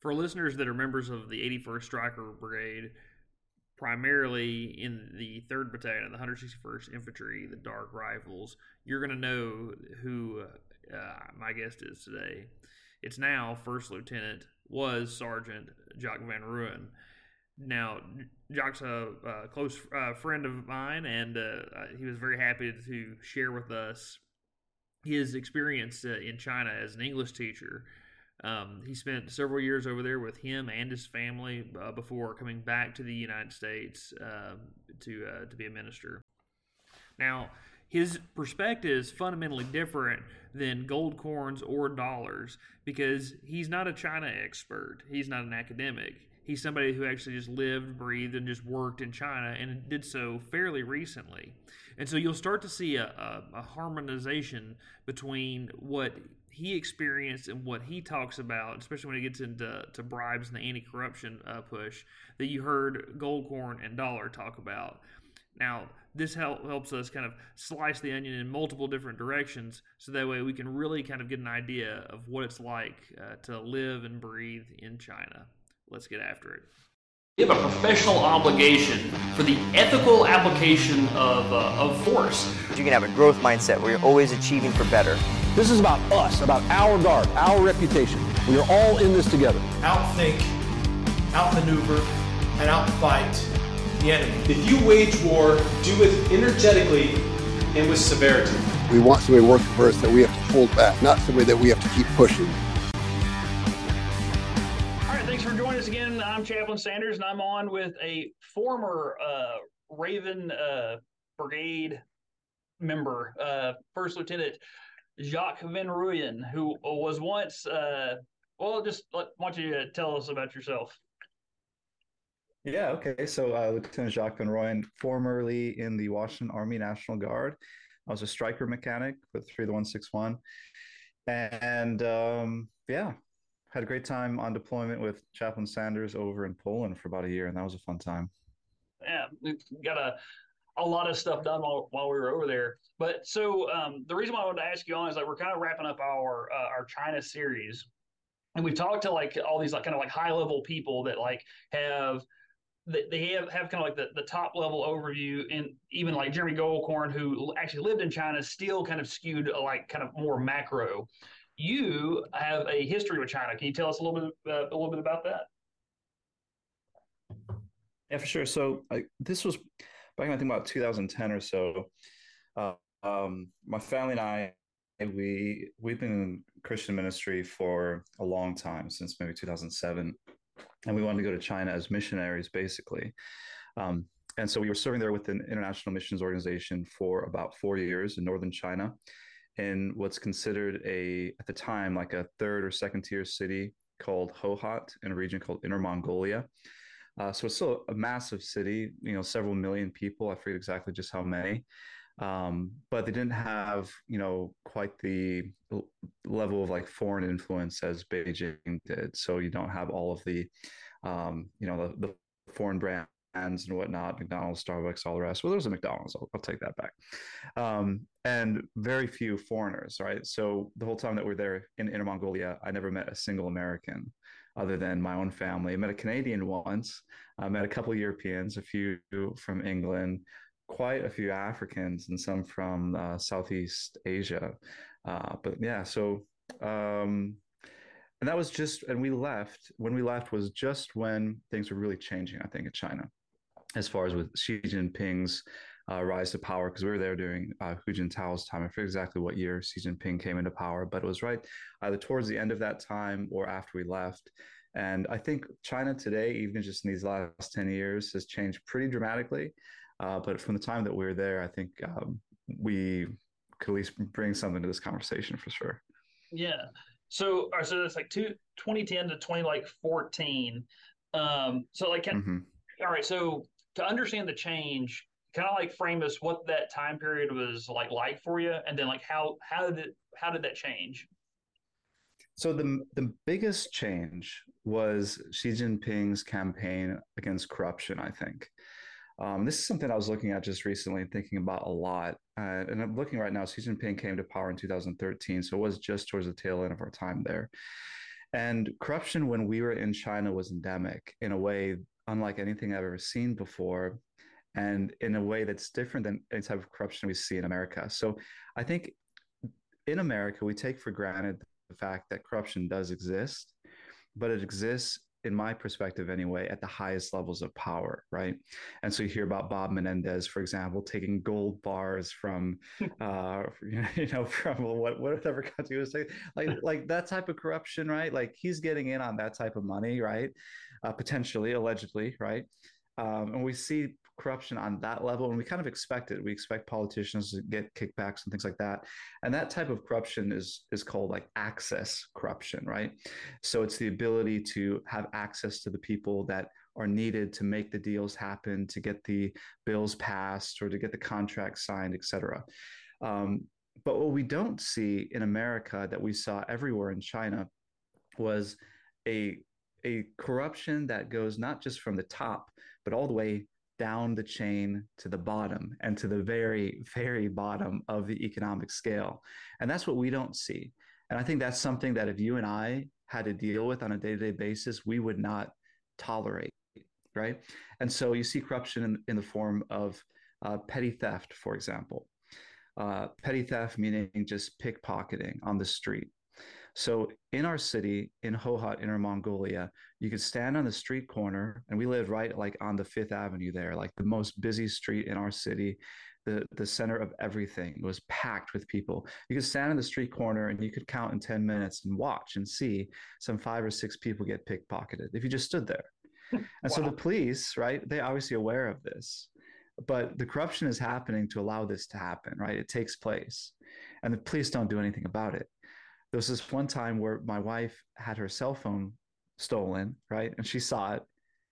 For listeners that are members of the 81st Stryker Brigade, primarily in the 3rd Battalion, the 161st Infantry, the Dark Rifles, you're going to know who my guest is today. It's now First Lieutenant, was Sergeant Jacques van Rooyen. Now, Jacques is a close friend of mine, and he was very happy to share with us his experience in China as an English teacher. He spent several years over there with him and his family before coming back to the United States to be a minister. Now, his perspective is fundamentally different than Goldkorn's or Dollar's because he's not a China expert. He's not an academic. He's somebody who actually just lived, breathed, and just worked in China and did so fairly recently. And so you'll start to see a harmonization between what he experienced and what he talks about, especially when he gets into bribes and the anti-corruption push that you heard Goldkorn and Dollar talk about. Now, this helps us kind of slice the onion in multiple different directions, so that way we can really kind of get an idea of what it's like to live and breathe in China. Let's get after it. We have a professional obligation for the ethical application of force. You can have a growth mindset where you're always achieving for better. This is about us, about our guard, our reputation. We are all in this together. Outthink, outmaneuver, and outfight the enemy. If you wage war, do it energetically and with severity. We want somebody working for us that we have to hold back, not somebody that we have to keep pushing. Again, I'm Chaplain Sanders, and I'm on with a former Raven Brigade member, First Lieutenant Jacques van Rooyen, who was once, want you to tell us about yourself. Yeah, okay. So Lieutenant Jacques van Rooyen, formerly in the Washington Army National Guard. I was a striker mechanic with 3-161. And had a great time on deployment with Chaplain Sanders over in Poland for about a year, and that was a fun time. Yeah, we got a lot of stuff done while we were over there. But so the reason why I wanted to ask you on is like we're kind of wrapping up our China series, and we've talked to like all these like kind of like high level people that like have kind of like the top level overview, and even like Jeremy Goldkorn, who actually lived in China, still kind of skewed like kind of more macro. You have a history with China. Can you tell us a little bit about that? Yeah, for sure. So this was back in, I think, about 2010 or so. My family and I, we've been in Christian ministry for a long time, since maybe 2007, and we wanted to go to China as missionaries, basically. And so we were serving there with an international missions organization for about 4 years in northern China, in what's considered at the time, a third or second tier city called Hohhot in a region called Inner Mongolia. So it's still a massive city, several million people. I forget exactly just how many, but they didn't have, quite the level of foreign influence as Beijing did. So you don't have all of the, the foreign brands and whatnot, McDonald's, Starbucks, all the rest. Well, there's a McDonald's. I'll take that back. And very few foreigners, right? So the whole time that we're there in Inner Mongolia, I never met a single American other than my own family. I met a Canadian once. I met a couple of Europeans, a few from England, quite a few Africans, and some from Southeast Asia. And that was just, and when we left was just when things were really changing, I think, in China, as far as with Xi Jinping's rise to power, because we were there during Hu Jintao's time. I forget exactly what year Xi Jinping came into power, but it was right either towards the end of that time or after we left. And I think China today, even just in these last 10 years, has changed pretty dramatically. But from the time that we were there, I think we could at least bring something to this conversation for sure. Yeah. So that's 2010 to 2014. All right. So to understand the change, kind of frame us what that time period was like for you, and then how did that change? So the biggest change was Xi Jinping's campaign against corruption, I think. This is something I was looking at just recently and thinking about a lot. And I'm looking right now, Xi Jinping came to power in 2013. So it was just towards the tail end of our time there. And corruption when we were in China was endemic in a way unlike anything I've ever seen before, and in a way that's different than any type of corruption we see in America. So I think in America, we take for granted the fact that corruption does exist, but it exists, in my perspective anyway, at the highest levels of power, right? And so you hear about Bob Menendez, for example, taking gold bars from, from whatever country he was taking, like that type of corruption, right? Like he's getting in on that type of money, right? Potentially, allegedly, right? And we see corruption on that level, and we kind of expect it. We expect politicians to get kickbacks and things like that. And that type of corruption is called like access corruption, right? So it's the ability to have access to the people that are needed to make the deals happen, to get the bills passed or to get the contracts signed, et cetera. But what we don't see in America that we saw everywhere in China was a corruption that goes not just from the top, but all the way down the chain to the bottom and to the very, very bottom of the economic scale. And that's what we don't see. And I think that's something that if you and I had to deal with on a day-to-day basis, we would not tolerate, right? And so you see corruption in the form of petty theft, for example. Petty theft meaning just pickpocketing on the street. So in our city, in Hohhot, Inner Mongolia, you could stand on the street corner, and we live right like on the Fifth Avenue there, like the most busy street in our city. The center of everything was packed with people. You could stand on the street corner and you could count in 10 minutes and watch and see some 5 or 6 people get pickpocketed if you just stood there. And wow. So the police, right, they're obviously aware of this. But the corruption is happening to allow this to happen, right? It takes place. And the police don't do anything about it. There was this one time where my wife had her cell phone stolen, right? And she saw it,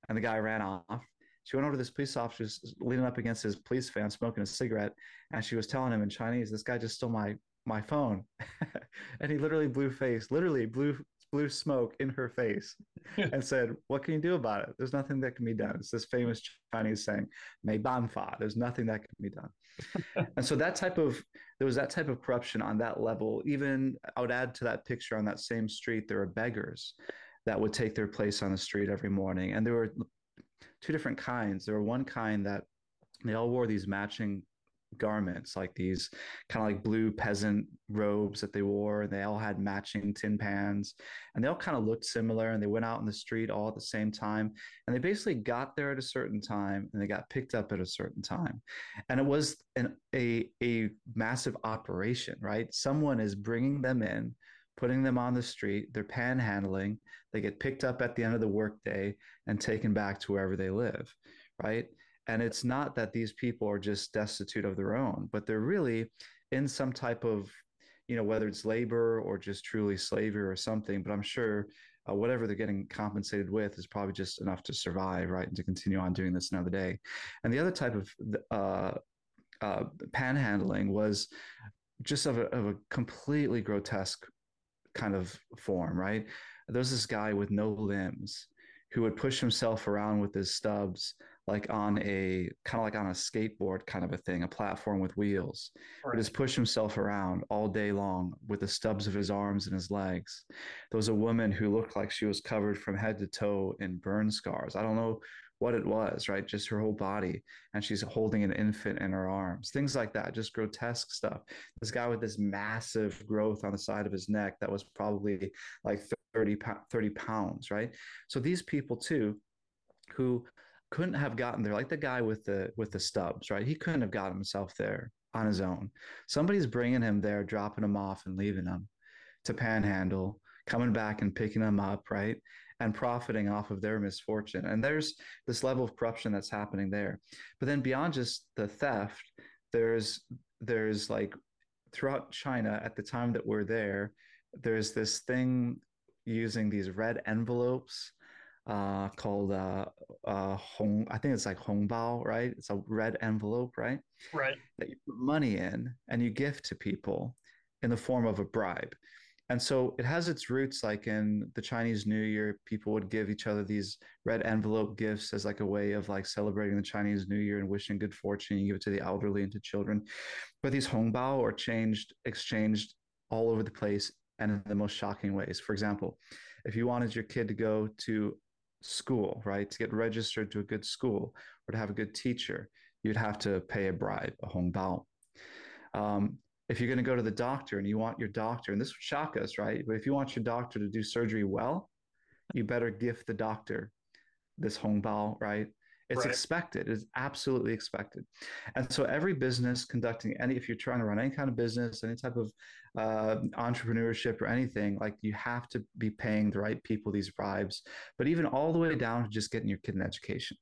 and the guy ran off. She went over to this police officer, leaning up against his police van, smoking a cigarette, and she was telling him in Chinese, "This guy just stole my phone," and he literally blew smoke in her face, and said, "What can you do about it? There's nothing that can be done." It's this famous Chinese saying, "Mei Banfa." There's nothing that can be done. And so there was that type of corruption on that level. Even I would add to that picture, on that same street, there were beggars that would take their place on the street every morning, and there were two different kinds. There were one kind that they all wore these matching garments, like these kind of like blue peasant robes that they wore, and they all had matching tin pans, and they all kind of looked similar, and they went out in the street all at the same time, and they basically got there at a certain time and they got picked up at a certain time. And it was a massive operation, right? Someone is bringing them in, putting them on the street, they're panhandling, they get picked up at the end of the workday and taken back to wherever they live, right? And it's not that these people are just destitute of their own, but they're really in some type of, whether it's labor or just truly slavery or something, but I'm sure whatever they're getting compensated with is probably just enough to survive, right? And to continue on doing this another day. And the other type of panhandling was just of a completely grotesque kind of form, right? There's this guy with no limbs who would push himself around with his stubs, like on a skateboard kind of a thing, a platform with wheels. Right. Would just push himself around all day long with the stubs of his arms and his legs. There was a woman who looked like she was covered from head to toe in burn scars. I don't know what it was, right? Just her whole body. And she's holding an infant in her arms, things like that, just grotesque stuff. This guy with this massive growth on the side of his neck that was probably like 30 pounds, right? So these people too, who couldn't have gotten there, like the guy with the stubs, right? He couldn't have gotten himself there on his own. Somebody's bringing him there, dropping him off and leaving him to panhandle, coming back and picking them up, right? And profiting off of their misfortune. And there's this level of corruption that's happening there. But then beyond just the theft, there's like throughout China at the time that we're there, there's this thing using these red envelopes called I think it's like hongbao, right? It's a red envelope, right? Right. That you put money in and you gift to people in the form of a bribe. And so it has its roots, like in the Chinese New Year, people would give each other these red envelope gifts as like a way of like celebrating the Chinese New Year and wishing good fortune. You give it to the elderly and to children. But these hongbao are exchanged all over the place and in the most shocking ways. For example, if you wanted your kid to go to school, right, to get registered to a good school or to have a good teacher, you'd have to pay a bribe, a hongbao. If you're going to go to the doctor and you want your doctor, and this would shock us, right? But if you want your doctor to do surgery well, you better gift the doctor this hongbao, right? It's right. Expected. It's absolutely expected. And so every business conducting any, if you're trying to run any kind of business, any type of entrepreneurship or anything, like you have to be paying the right people these bribes, but even all the way down to just getting your kid an education.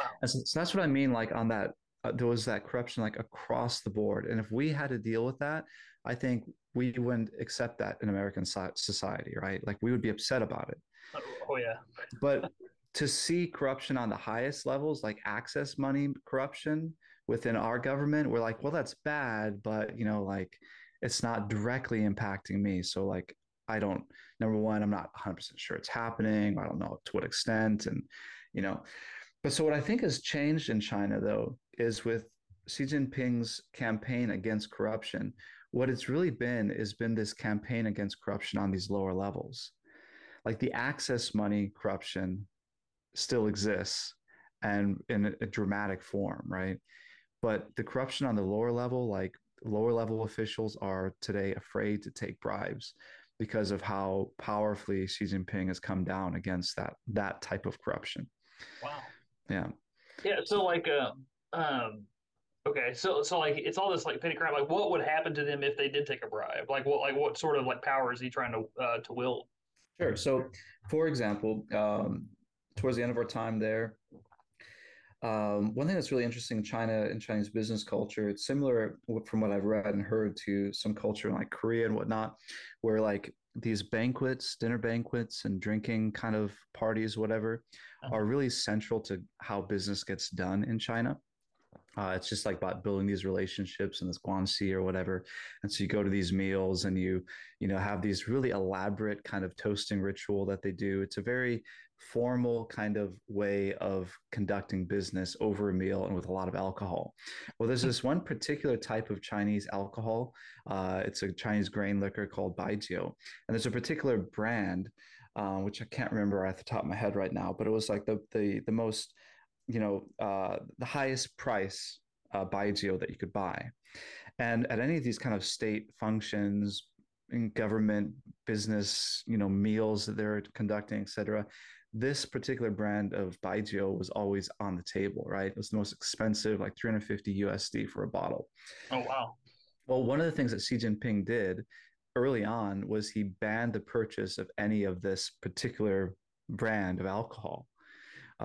Wow. And so that's what I mean, like on that, there was that corruption like across the board. And if we had to deal with that, I think we wouldn't accept that in American society, right? Like we would be upset about it. Oh yeah. But to see corruption on the highest levels, like access money corruption within our government, we're like, well, that's bad, but you know, like it's not directly impacting me. So like, I don't, number one, I'm not 100% sure it's happening. I don't know to what extent. And, you know, but so what I think has changed in China though, is with Xi Jinping's campaign against corruption, what it's really been is been this campaign against corruption on these lower levels, like the access money corruption still exists and in a dramatic form, right? But the corruption on the lower level, like lower level officials are today afraid to take bribes because of how powerfully Xi Jinping has come down against that type of corruption. Wow. Yeah. Yeah. So like, okay. So like, it's all this like petty crime. Like what would happen to them if they did take a bribe? Like what sort of like power is he trying to wield? Sure. So for example, towards the end of our time there, one thing that's really interesting in China and Chinese business culture, it's similar from what I've read and heard to some culture in like Korea and whatnot, where like these banquets, dinner banquets and drinking kind of parties, whatever, are really central to how business gets done in China. It's just like about building these relationships and this guanxi or whatever. And so you go to these meals and you know, have these really elaborate kind of toasting ritual that they do. It's a very formal kind of way of conducting business over a meal and with a lot of alcohol. Well, there's this one particular type of Chinese alcohol. It's a Chinese grain liquor called Baijiu. And there's a particular brand, which I can't remember at the top of my head right now, but it was like the most, you know, the highest price Baijiu that you could buy. And at any of these kind of state functions, in government, business, you know, meals that they're conducting, et cetera, this particular brand of Baijiu was always on the table, right? It was the most expensive, like $350 for a bottle. Oh, wow. Well, one of the things that Xi Jinping did early on was he banned the purchase of any of this particular brand of alcohol.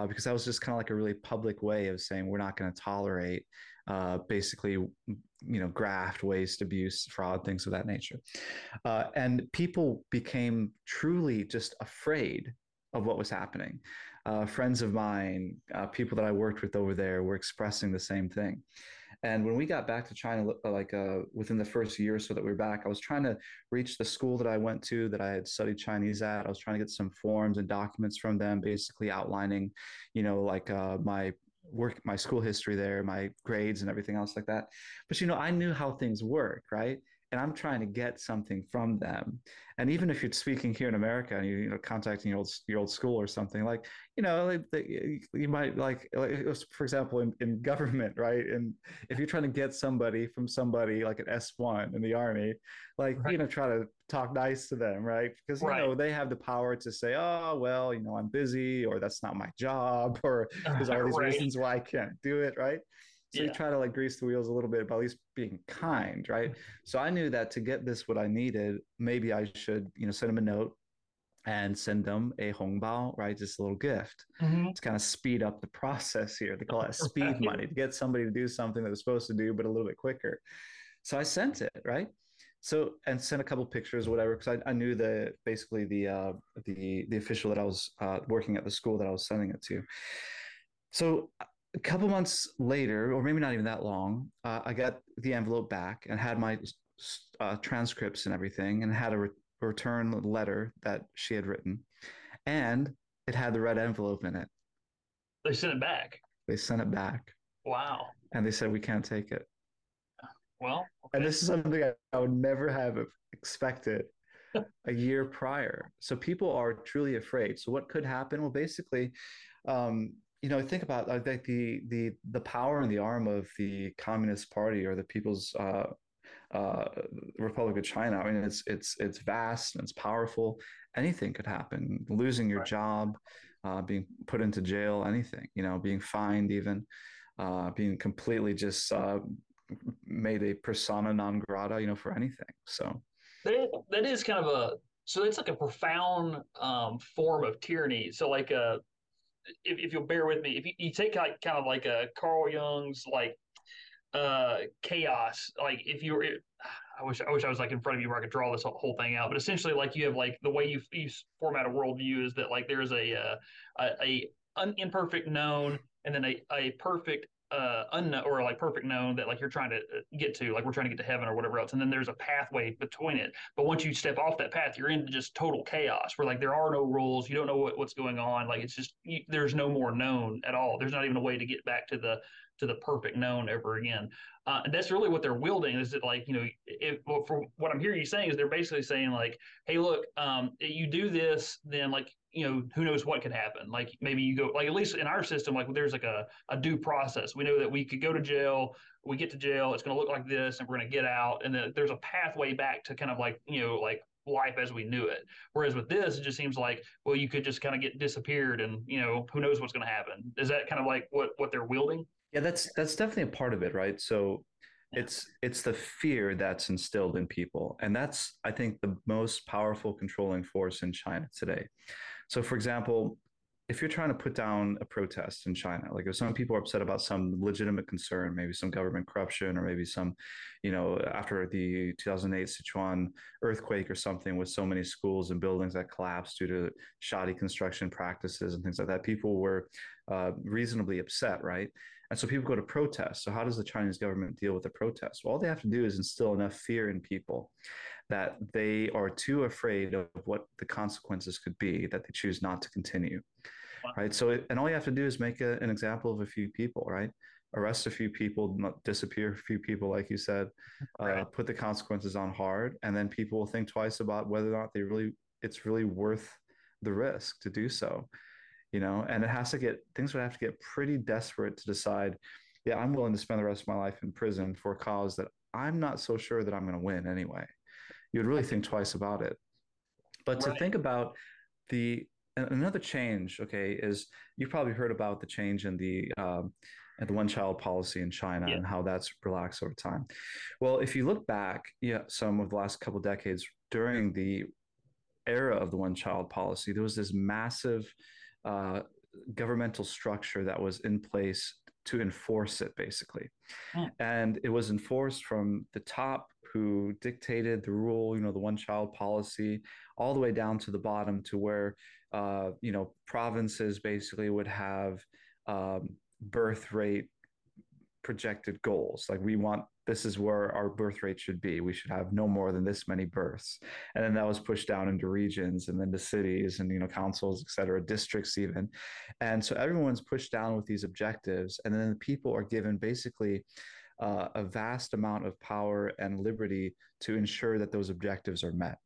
Because that was just kind of like a really public way of saying we're not going to tolerate basically, you know, graft, waste, abuse, fraud, things of that nature. And people became truly just afraid of what was happening. Friends of mine, people that I worked with over there were expressing the same thing. And when we got back to China, like within the first year or so that we were back, I was trying to reach the school that I went to, that I had studied Chinese at. I was trying to get some forms and documents from them, basically outlining, you know, like my work, my school history there, my grades and everything else like that. But, you know, I knew how things work, right? And I'm trying to get something from them. And even if you're speaking here in America and you know, contacting your old school or something, like, you know, you might like for example, in government, right? And if you're trying to get somebody from somebody like an S1 in the army, like, right, you know, try to talk nice to them, right? Because, you right, know, they have the power to say, oh, well, you know, I'm busy, or that's not my job, or there's all these right, reasons why I can't do it, right? So yeah, you try to like grease the wheels a little bit, but at least being kind, right? So I knew that to get this, what I needed, maybe I should, you know, send them a note and send them a hongbao, right? Just a little gift, mm-hmm, to kind of speed up the process here. They call it speed right, money, to get somebody to do something that they're supposed to do, but a little bit quicker. So I sent it, right? So, and sent a couple pictures, whatever, because I knew that basically the official that I was working at the school that I was sending it to. So a couple months later, or maybe not even that long, I got the envelope back and had my transcripts and everything, and had a return letter that she had written, and it had the red envelope in it. They sent it back. They sent it back. Wow. And they said, we can't take it. Well, okay. And this is something I would never have expected a year prior. So people are truly afraid. So what could happen? Well, basically, you know, think about like the power in the arm of the Communist Party or the People's Republic of China. I mean, it's vast and it's powerful. Anything could happen. Losing your job, being put into jail, anything. You know, being fined, even being completely just made a persona non grata. You know, for anything. So that is kind of so it's like a profound form of tyranny. So like if you'll bear with me, if you take like kind of like a Carl Jung's like chaos, like if you were, I wish I was like in front of you where I could draw this whole thing out, but essentially like you have like the way you format a worldview is that like there's a imperfect known and then a perfect unknown, or like perfect known that like you're trying to get to, like we're trying to get to heaven or whatever else, and then there's a pathway between it. But once you step off that path, you're into just total chaos where like there are no rules, you don't know what's going on, like it's just there's no more known at all. There's not even a way to get back to the perfect known ever again. And that's really what they're wielding, is that like, you know, for what I'm hearing you saying is they're basically saying like, hey, look, you do this, then like, you know, who knows what could happen? Like maybe you go, like at least in our system, like there's like a due process. We know that we could go to jail. We get to jail. It's going to look like this and we're going to get out. And then there's a pathway back to kind of like, you know, like life as we knew it. Whereas with this, it just seems like, well, you could just kind of get disappeared and, you know, who knows what's going to happen. Is that kind of like what they're wielding? Yeah, that's definitely a part of it, right? So it's the fear that's instilled in people. And that's, I think, the most powerful controlling force in China today. So, for example, if you're trying to put down a protest in China, like if some people are upset about some legitimate concern, maybe some government corruption, or maybe some, you know, after the 2008 Sichuan earthquake or something with so many schools and buildings that collapsed due to shoddy construction practices and things like that, people were reasonably upset, right? And so people go to protest. So how does the Chinese government deal with the protest? Well, all they have to do is instill enough fear in people that they are too afraid of what the consequences could be that they choose not to continue. Wow. Right. So, and all you have to do is make an example of a few people, right? Arrest a few people, disappear a few people, like you said, put the consequences on hard. And then people will think twice about whether or not it's really worth the risk to do so. You know, and things would have to get pretty desperate to decide, yeah, I'm willing to spend the rest of my life in prison for a cause that I'm not so sure that I'm going to win anyway. You would really think twice about it. But to think about another change, okay, is you've probably heard about the change in the one-child policy in China and how that's relaxed over time. Well, if you look back, some of the last couple of decades during the era of the one-child policy, there was this massive governmental structure that was in place to enforce it, basically. And it was enforced from the top, who dictated the rule, you know, the one-child policy, all the way down to the bottom, to where you know, provinces basically would have birth rate projected goals, like this is where our birth rate should be. We should have no more than this many births. And then that was pushed down into regions and then to cities and, you know, councils, et cetera, districts even. And so everyone's pushed down with these objectives. And then the people are given basically a vast amount of power and liberty to ensure that those objectives are met,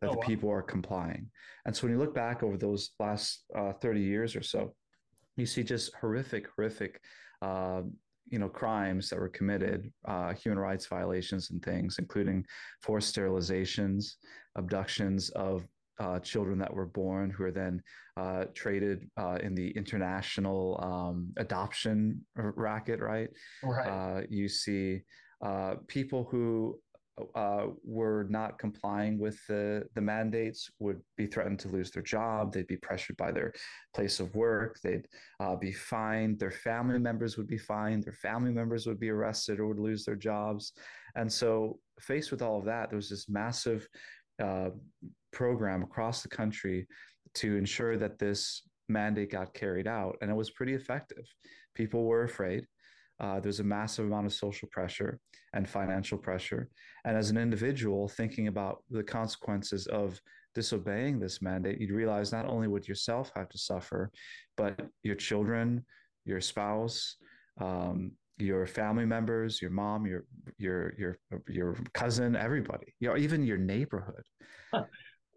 that the people are complying. And so when you look back over those last 30 years or so, you see just horrific, you know, crimes that were committed, human rights violations and things, including forced sterilizations, abductions of children that were born, who are then traded in the international adoption racket, right? You see people who were not complying with the mandates would be threatened to lose their job. They'd be pressured by their place of work. They'd be fined. Their family members would be fined. Their family members would be arrested or would lose their jobs. And so faced with all of that, there was this massive program across the country to ensure that this mandate got carried out. And it was pretty effective. People were afraid. There's a massive amount of social pressure and financial pressure. And as an individual thinking about the consequences of disobeying this mandate, you'd realize not only would yourself have to suffer, but your children, your spouse, your family members, your mom, your cousin, everybody, you know, even your neighborhood.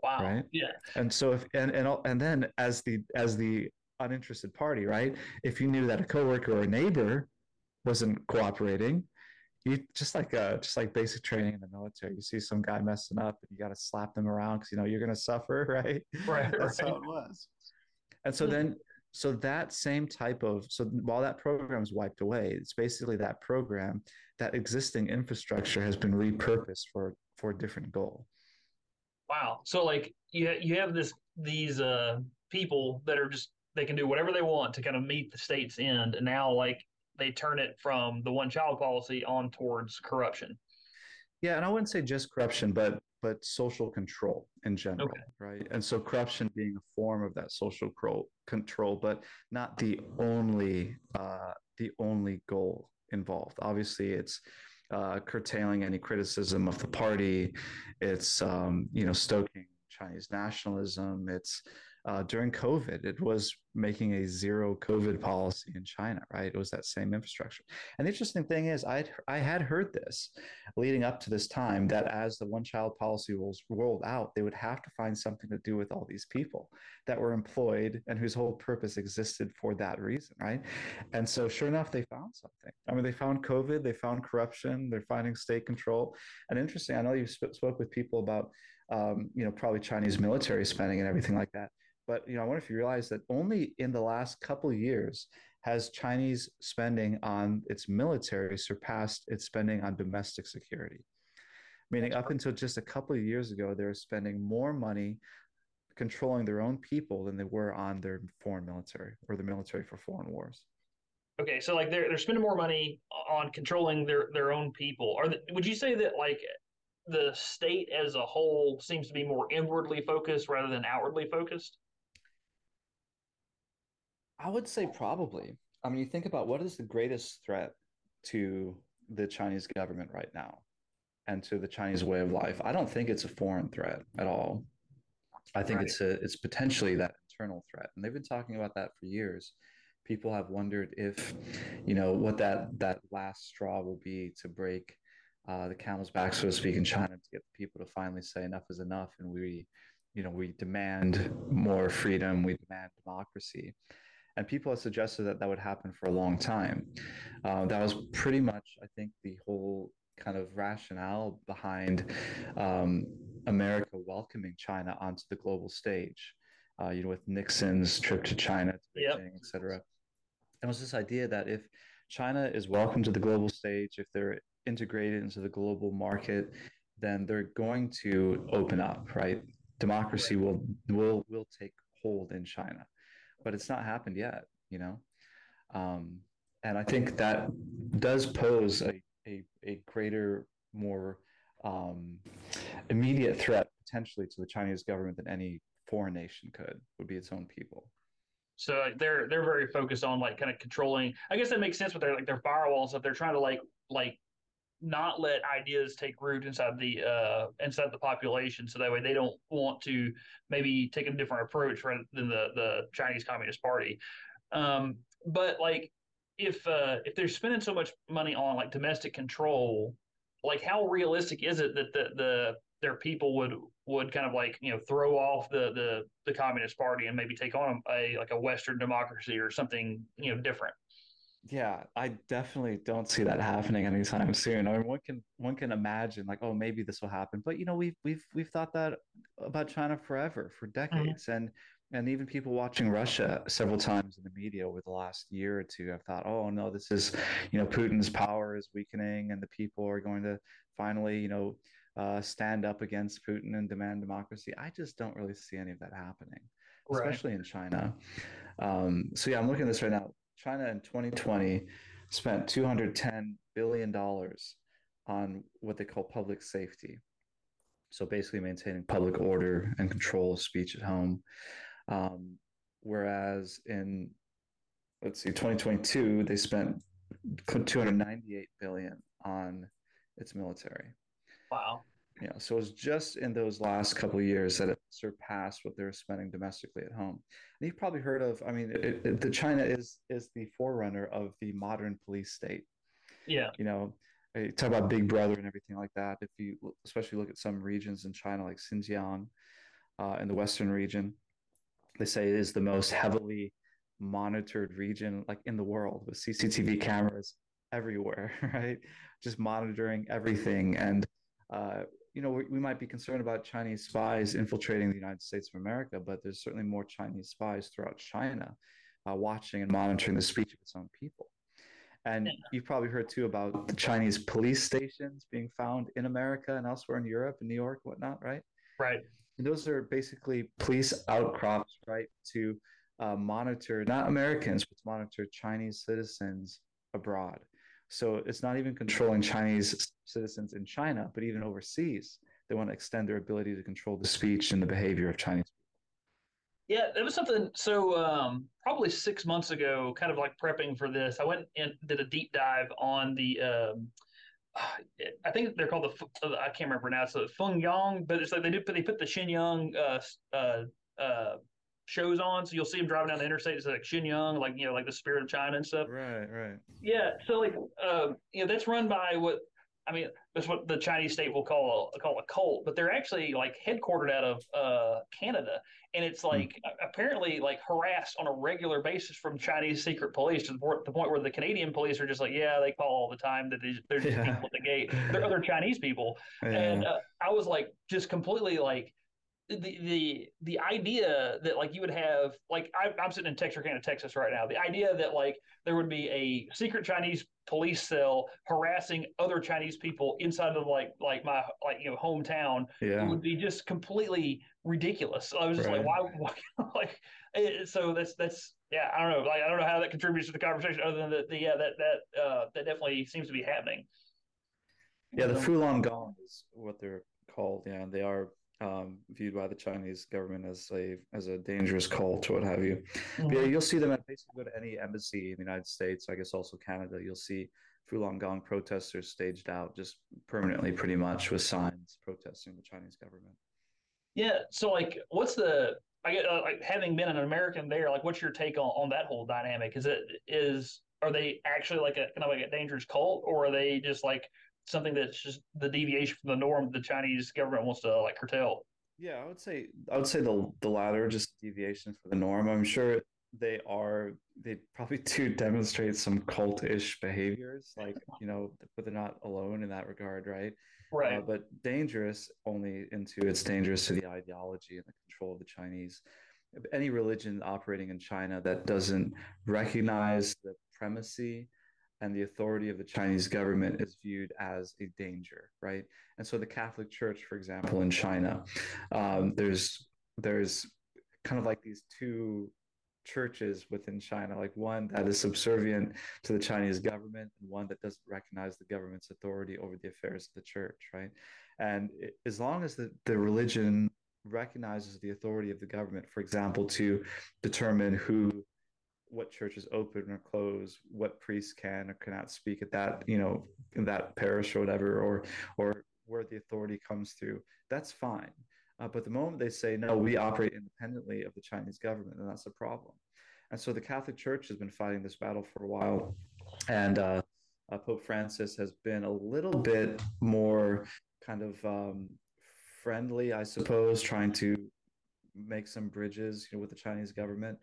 Wow. Right? Yeah. And so if, and then as the uninterested party, right, if you knew that a coworker or a neighbor wasn't cooperating, you just like basic training in the military, you see some guy messing up and you got to slap them around because you know you're going to suffer, right? Right. That's how it was. And so then, so that same type of, so while that program is wiped away, it's basically that program, that existing infrastructure has been repurposed for a different goal. Wow. So like you have these people that are just, they can do whatever they want to kind of meet the state's end. And now like they turn it from the one child policy on towards corruption. Yeah. And I wouldn't say just corruption, but social control in general, okay. Right? And so corruption being a form of that social control, but not the only goal involved. Obviously, it's curtailing any criticism of the party. It's stoking Chinese nationalism. It's during COVID, it was making a zero COVID policy in China, right? It was that same infrastructure. And the interesting thing is I had heard this leading up to this time, that as the one child policy was rolled out, they would have to find something to do with all these people that were employed and whose whole purpose existed for that reason, right? And so sure enough, they found something. I mean, they found COVID, they found corruption, they're finding state control. And interesting, I know you spoke with people about probably Chinese military spending and everything like that. But, I wonder if you realize that only in the last couple of years has Chinese spending on its military surpassed its spending on domestic security. Meaning up until just a couple of years ago, they were spending more money controlling their own people than they were on their foreign military or the military for foreign wars. Okay, so like they're spending more money on controlling their own people. Would you say that like the state as a whole seems to be more inwardly focused rather than outwardly focused? I would say probably. I mean, you think about what is the greatest threat to the Chinese government right now and to the Chinese way of life? I don't think it's a foreign threat at all. I think it's potentially that internal threat. And they've been talking about that for years. People have wondered if, what that last straw will be to break the camel's back, so to speak, in China, to get people to finally say enough is enough. And we demand more freedom. We demand democracy. And people have suggested that would happen for a long time. That was pretty much, I think, the whole kind of rationale behind America welcoming China onto the global stage, with Nixon's trip to China, to Beijing, et cetera. And it was this idea that if China is welcome to the global stage, if they're integrated into the global market, then they're going to open up, right? Democracy will take hold in China. But it's not happened yet, and I think that does pose a greater, more immediate threat potentially to the Chinese government than any foreign nation would be its own people. So they're very focused on like kind of controlling. I guess that makes sense with their firewall and stuff. They're trying to like not let ideas take root inside the population, so that way they don't want to maybe take a different approach rather than the Chinese Communist Party. But like if they're spending so much money on like domestic control, like how realistic is it that their people would kind of like throw off the Communist Party and maybe take on a Western democracy or something different? Yeah, I definitely don't see that happening anytime soon. I mean, one can imagine like, oh, maybe this will happen, but we've thought that about China forever, for decades, mm-hmm. and even people watching Russia several times in the media over the last year or two have thought, oh no, this is Putin's power is weakening, and the people are going to finally stand up against Putin and demand democracy. I just don't really see any of that happening, especially in China. So yeah, I'm looking at this right now. China in 2020 spent $210 billion on what they call public safety. So basically maintaining public order and control of speech at home. Whereas in, 2022, they spent $298 billion on its military. Wow. Yeah, so it was just in those last couple of years that it surpassed what they were spending domestically at home. And you've probably heard of, China is the forerunner of the modern police state. Yeah. You talk about Big Brother and everything like that. If you especially look at some regions in China like Xinjiang, in the Western region. They say it is the most heavily monitored region like in the world, with CCTV cameras everywhere, right? Just monitoring everything. And, you know, we might be concerned about Chinese spies infiltrating the United States of America, but there's certainly more Chinese spies throughout China watching and monitoring the speech of its own people. And you've probably heard, too, about the Chinese police stations being found in America and elsewhere in Europe and New York, whatnot, right? Right. And those are basically police outcrops, right, to monitor, not Americans, but to monitor Chinese citizens abroad. So it's not even controlling Chinese citizens in China, but even overseas, they want to extend their ability to control the speech and the behavior of Chinese people. Yeah, it was something. So probably 6 months ago, kind of like prepping for this, I went and did a deep dive on the, I think they're called the, I can't remember now, so Feng Yang, but it's like they put the Shenyang shows on, so you'll see them driving down the interstate. It's like Xinjiang, like, you know, like the spirit of China and stuff. Right, right. Yeah, so like you know, that's run by what I mean, that's what the Chinese state will call a cult, but they're actually like headquartered out of Canada, and it's like apparently like harassed on a regular basis from Chinese secret police, to the point where the Canadian police are just like, yeah, they call all the time that they're just people at the gate. They're other Chinese people, and I was like just completely like. The idea that like you would have like I'm sitting in Texarkana, Texas right now. The idea that like there would be a secret Chinese police cell harassing other Chinese people inside of like my like, you know, hometown, yeah, would be just completely ridiculous. So I was just right. Like, why like it, so that's yeah, I don't know. Like I don't know how that contributes to the conversation other than that that definitely seems to be happening. Yeah, the Falun Gong is what they're called. Yeah, they are. Viewed by the Chinese government as a dangerous cult or what have you. But yeah, you'll see them at basically go to any embassy in the United States, I guess also Canada. You'll see Falun Gong protesters staged out just permanently, pretty much, with signs protesting the Chinese government. Yeah. So, like, what's the? I get like having been an American there. Like, what's your take on that whole dynamic? Are they actually like a kind of like a dangerous cult, or are they just like something that's just the deviation from the norm the Chinese government wants to like curtail? Yeah, I would say the latter, just deviation from the norm. I'm sure they probably do demonstrate some cultish behaviors, like, you know, but they're not alone in that regard, right? Right. But dangerous only into it's dangerous to the ideology and the control of the Chinese. Any religion operating in China that doesn't recognize the primacy and the authority of the Chinese government is viewed as a danger, right? And so the Catholic Church, for example, in China, there's kind of like these two churches within China, like one that is subservient to the Chinese government and one that doesn't recognize the government's authority over the affairs of the church, right? And as long as the religion recognizes the authority of the government, for example, to determine what churches open or close, what priests can or cannot speak at that, you know, in that parish or whatever, or where the authority comes through, that's fine. But the moment they say, no, we operate independently of the Chinese government, then that's a problem. And so the Catholic Church has been fighting this battle for a while. And Pope Francis has been a little bit more kind of friendly, I suppose, trying to make some bridges, you know, with the Chinese government.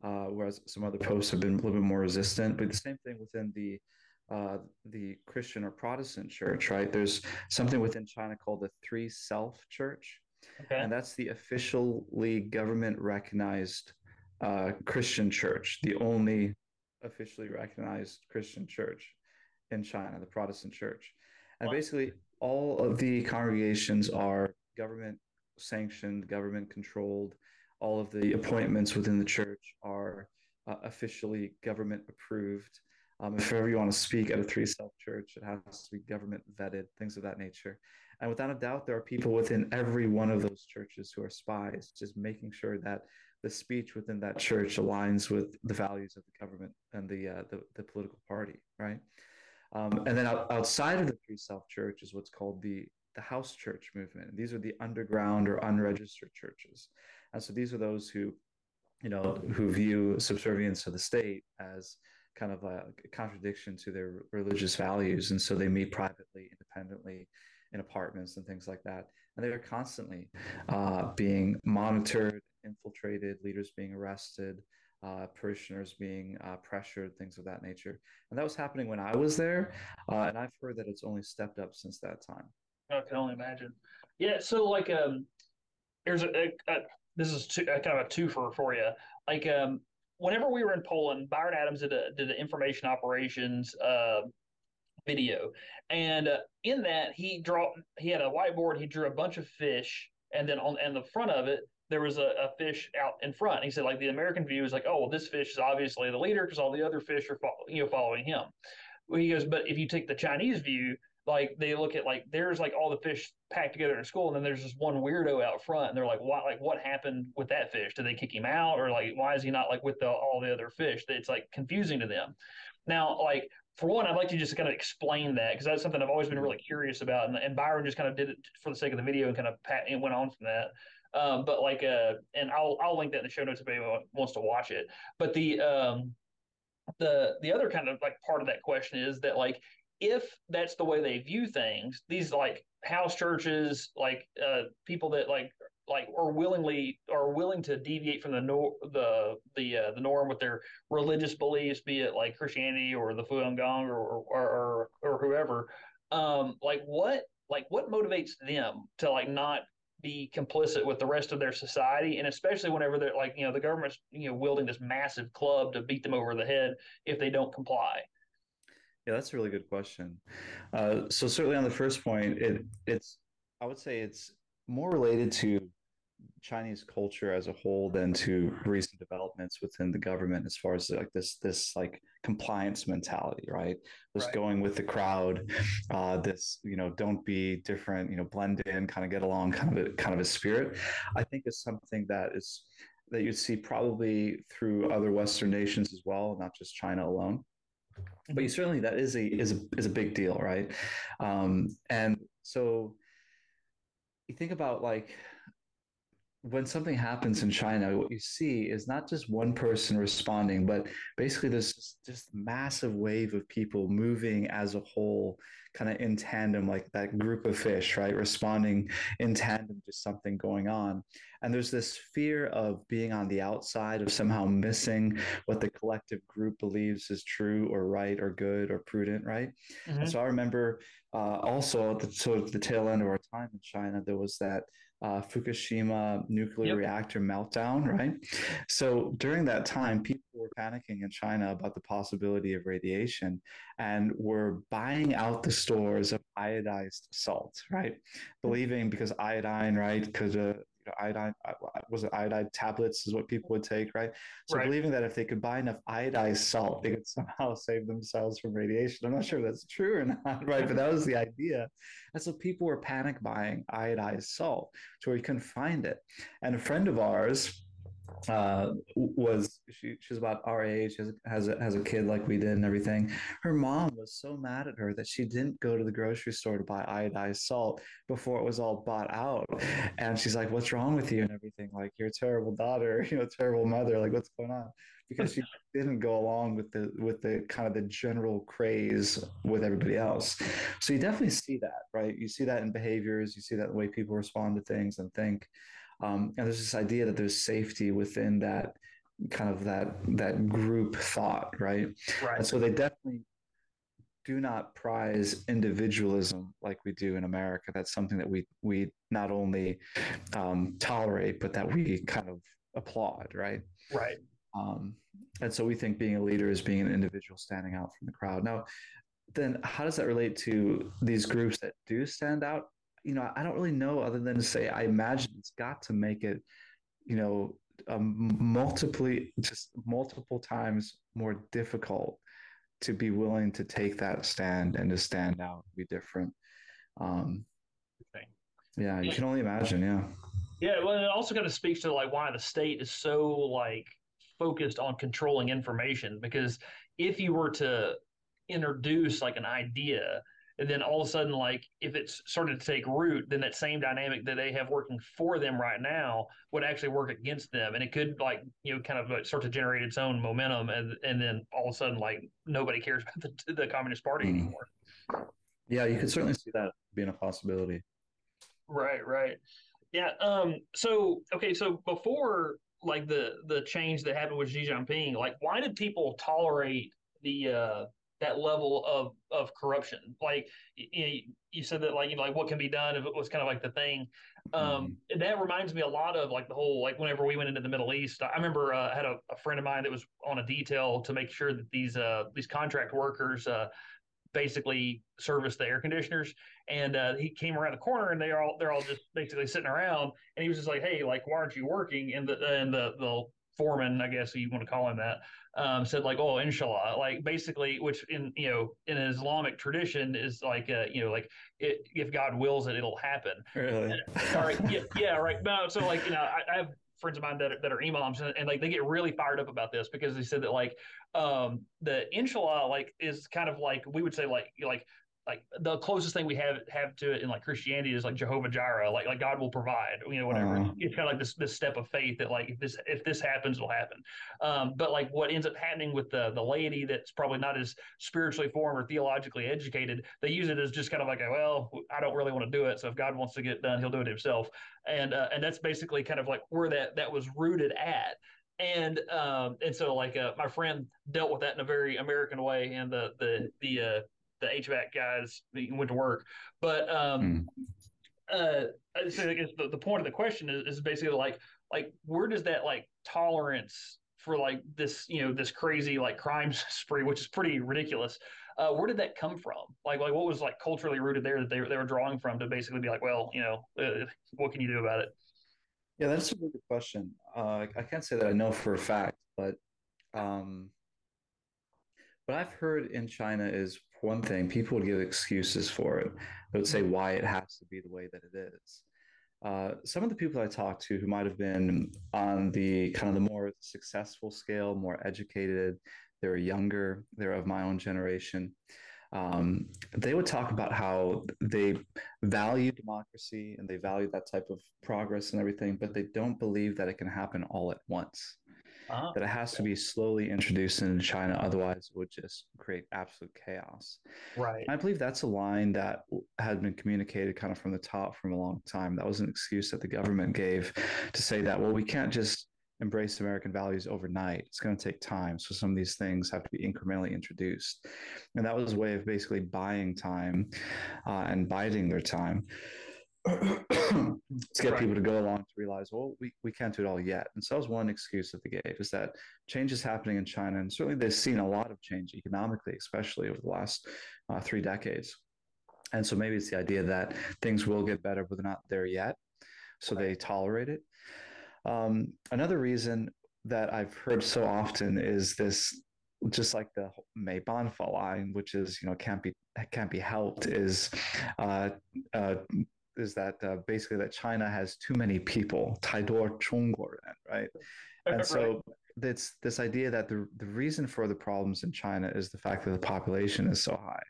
Whereas some other popes have been a little bit more resistant, but the same thing within the Christian or Protestant church, right? There's something within China called the Three-Self Church, and that's the officially government-recognized Christian church, the only officially recognized Christian church in China, the Protestant church. And basically all of the congregations are government-sanctioned, government-controlled. All of the appointments within the church are officially government approved. If ever you want to speak at a Three-Self Church, it has to be government vetted, things of that nature. And without a doubt, there are people within every one of those churches who are spies, just making sure that the speech within that church aligns with the values of the government and the political party, right? And then outside of the Three-Self Church is what's called the house church movement. And these are the underground or unregistered churches. And so these are those who, you know, who view subservience to the state as kind of a contradiction to their religious values. And so they meet privately, independently in apartments and things like that. and they're constantly being monitored, infiltrated, leaders being arrested, parishioners being pressured, things of that nature. And that was happening when I was there, and I've heard that it's only stepped up since that time. I can only imagine. Yeah, so like there's this is kind of a twofer for you. Like whenever we were in Poland, Byron Adams did an information operations video, and in that he had a whiteboard. He drew a bunch of fish, and then on the front of it there was a fish out in front. He said, like, the American view is like, oh well, this fish is obviously the leader because all the other fish are following him. Well, he goes, but if you take the Chinese view, like they look at like there's like all the fish packed together in school, and then there's this one weirdo out front, and they're like, why? Like, what happened with that fish? Did they kick him out, or like why is he not like with all the other fish? It's like confusing to them. Now, like for one, I'd like to just kind of explain that because that's something I've always been really curious about, and Byron just kind of did it for the sake of the video and kind of and went on from that. But like, and I'll link that in the show notes if anyone wants to watch it. But the other kind of like part of that question is that like, if that's the way they view things, these like house churches, like people that like are willing to deviate from the norm with their religious beliefs, be it like Christianity or the Falun Gong or whoever, what motivates them to like not be complicit with the rest of their society, and especially whenever they're like, the government's wielding this massive club to beat them over the head if they don't comply. Yeah, that's a really good question. So certainly on the first point, I would say it's more related to Chinese culture as a whole than to recent developments within the government as far as like this like compliance mentality, right? Just going with the crowd, don't be different, blend in, kind of get along, kind of a spirit. I think is something that you'd see probably through other Western nations as well, not just China alone. But you certainly, that is a big deal, right? And so you think about like when something happens in China, what you see is not just one person responding, but basically there's just massive wave of people moving as a whole, kind of in tandem, like that group of fish, right? Responding in tandem to something going on. And there's this fear of being on the outside, of somehow missing what the collective group believes is true or right or good or prudent, right? Mm-hmm. And so I remember also at the sort of the tail end of our time in China, there was that Fukushima nuclear reactor meltdown, right? So during that time, people were panicking in China about the possibility of radiation and were buying out the stores of iodized salt, right? Believing because iodine, right, could iodide tablets is what people would take, right? So believing that if they could buy enough iodized salt, they could somehow save themselves from radiation. I'm not sure if that's true or not, right? But that was the idea. And so people were panic buying iodized salt to where you couldn't find it. And a friend of ours she's about our age, has a kid like we did and everything. Her mom was so mad at her that she didn't go to the grocery store to buy iodized salt before it was all bought out. And she's like, what's wrong with you and everything? Like, you're a terrible daughter, terrible mother, like what's going on? Because she didn't go along with the kind of the general craze with everybody else. So you definitely see that, right? You see that in behaviors, you see that the way people respond to things and think. And there's this idea that there's safety within that kind of that group thought, right? Right. And so they definitely do not prize individualism like we do in America. That's something that we not only tolerate, but that we kind of applaud, right? Right. And so we think being a leader is being an individual standing out from the crowd. Now, then how does that relate to these groups that do stand out? I don't really know, other than to say, I imagine it's got to make it, multiple times more difficult to be willing to take that stand and to stand out, be different. Yeah, you can only imagine. Yeah. Yeah. Well, it also kind of speaks to like why the state is so like focused on controlling information, because if you were to introduce like an idea, and then all of a sudden, like if it's started to take root, then that same dynamic that they have working for them right now would actually work against them. And it could like, kind of like start to generate its own momentum. And then all of a sudden, like nobody cares about the Communist Party anymore. Yeah, you could certainly see that being a possibility. Right. Yeah. So before like the change that happened with Xi Jinping, like why did people tolerate the that level of corruption? Like you said that like what can be done if it was kind of like the thing. That reminds me a lot of like the whole like whenever we went into the Middle East, I remember I had a friend of mine that was on a detail to make sure that these contract workers basically service the air conditioners, and he came around the corner and they're all just basically sitting around, and he was just like, hey, like why aren't you working? And the foreman, I guess you want to call him that, said like, oh, inshallah, like basically, which in an Islamic tradition is like if God wills it, it'll happen. Really? And, all right, yeah, right. No, so like I have friends of mine that are imams, and like they get really fired up about this because they said that like the inshallah like is kind of like we would say like the closest thing we have to it in like Christianity is like Jehovah Jireh, like God will provide, whatever. It's kind of like this step of faith that like if this happens, it'll happen. But like what ends up happening with the laity that's probably not as spiritually formed or theologically educated, they use it as just kind of like, well, I don't really want to do it, so if God wants to get it done, he'll do it himself. And that's basically kind of like where that was rooted at. And so like my friend dealt with that in a very American way, and the HVAC guys went to work, but so I guess the point of the question is basically like where does that like tolerance for like this this crazy like crime spree, which is pretty ridiculous, where did that come from? Like what was like culturally rooted there that they were drawing from to basically be like, well, what can you do about it? Yeah, that's a really good question. I can't say that I know for a fact, but what I've heard in China is one thing, people would give excuses for it. They would say why it has to be the way that it is. Some of the people I talked to who might have been on the kind of the more successful scale, more educated, they were younger, they're of my own generation, they would talk about how they value democracy and they value that type of progress and everything, but they don't believe that it can happen all at once. Uh-huh. That it has to be slowly introduced into China, otherwise it would just create absolute chaos. Right. And I believe that's a line that had been communicated kind of from the top from a long time. That was an excuse that the government gave to say that, well, we can't just embrace American values overnight. It's going to take time. So some of these things have to be incrementally introduced. And that was a way of basically buying time and biding their time to get people to go along to realize, well, we can't do it all yet. And so that was one excuse that they gave, is that change is happening in China. And certainly they've seen a lot of change economically, especially over the last 3 decades. And so maybe it's the idea that things will get better, but they're not there yet. So they tolerate it. Another reason that I've heard so often is this, just like the Mei Banfa line, which is, can't be helped, is that basically that China has too many people, taidor chongguoren, right? And so that's this idea that the reason for the problems in China is the fact that the population is so high.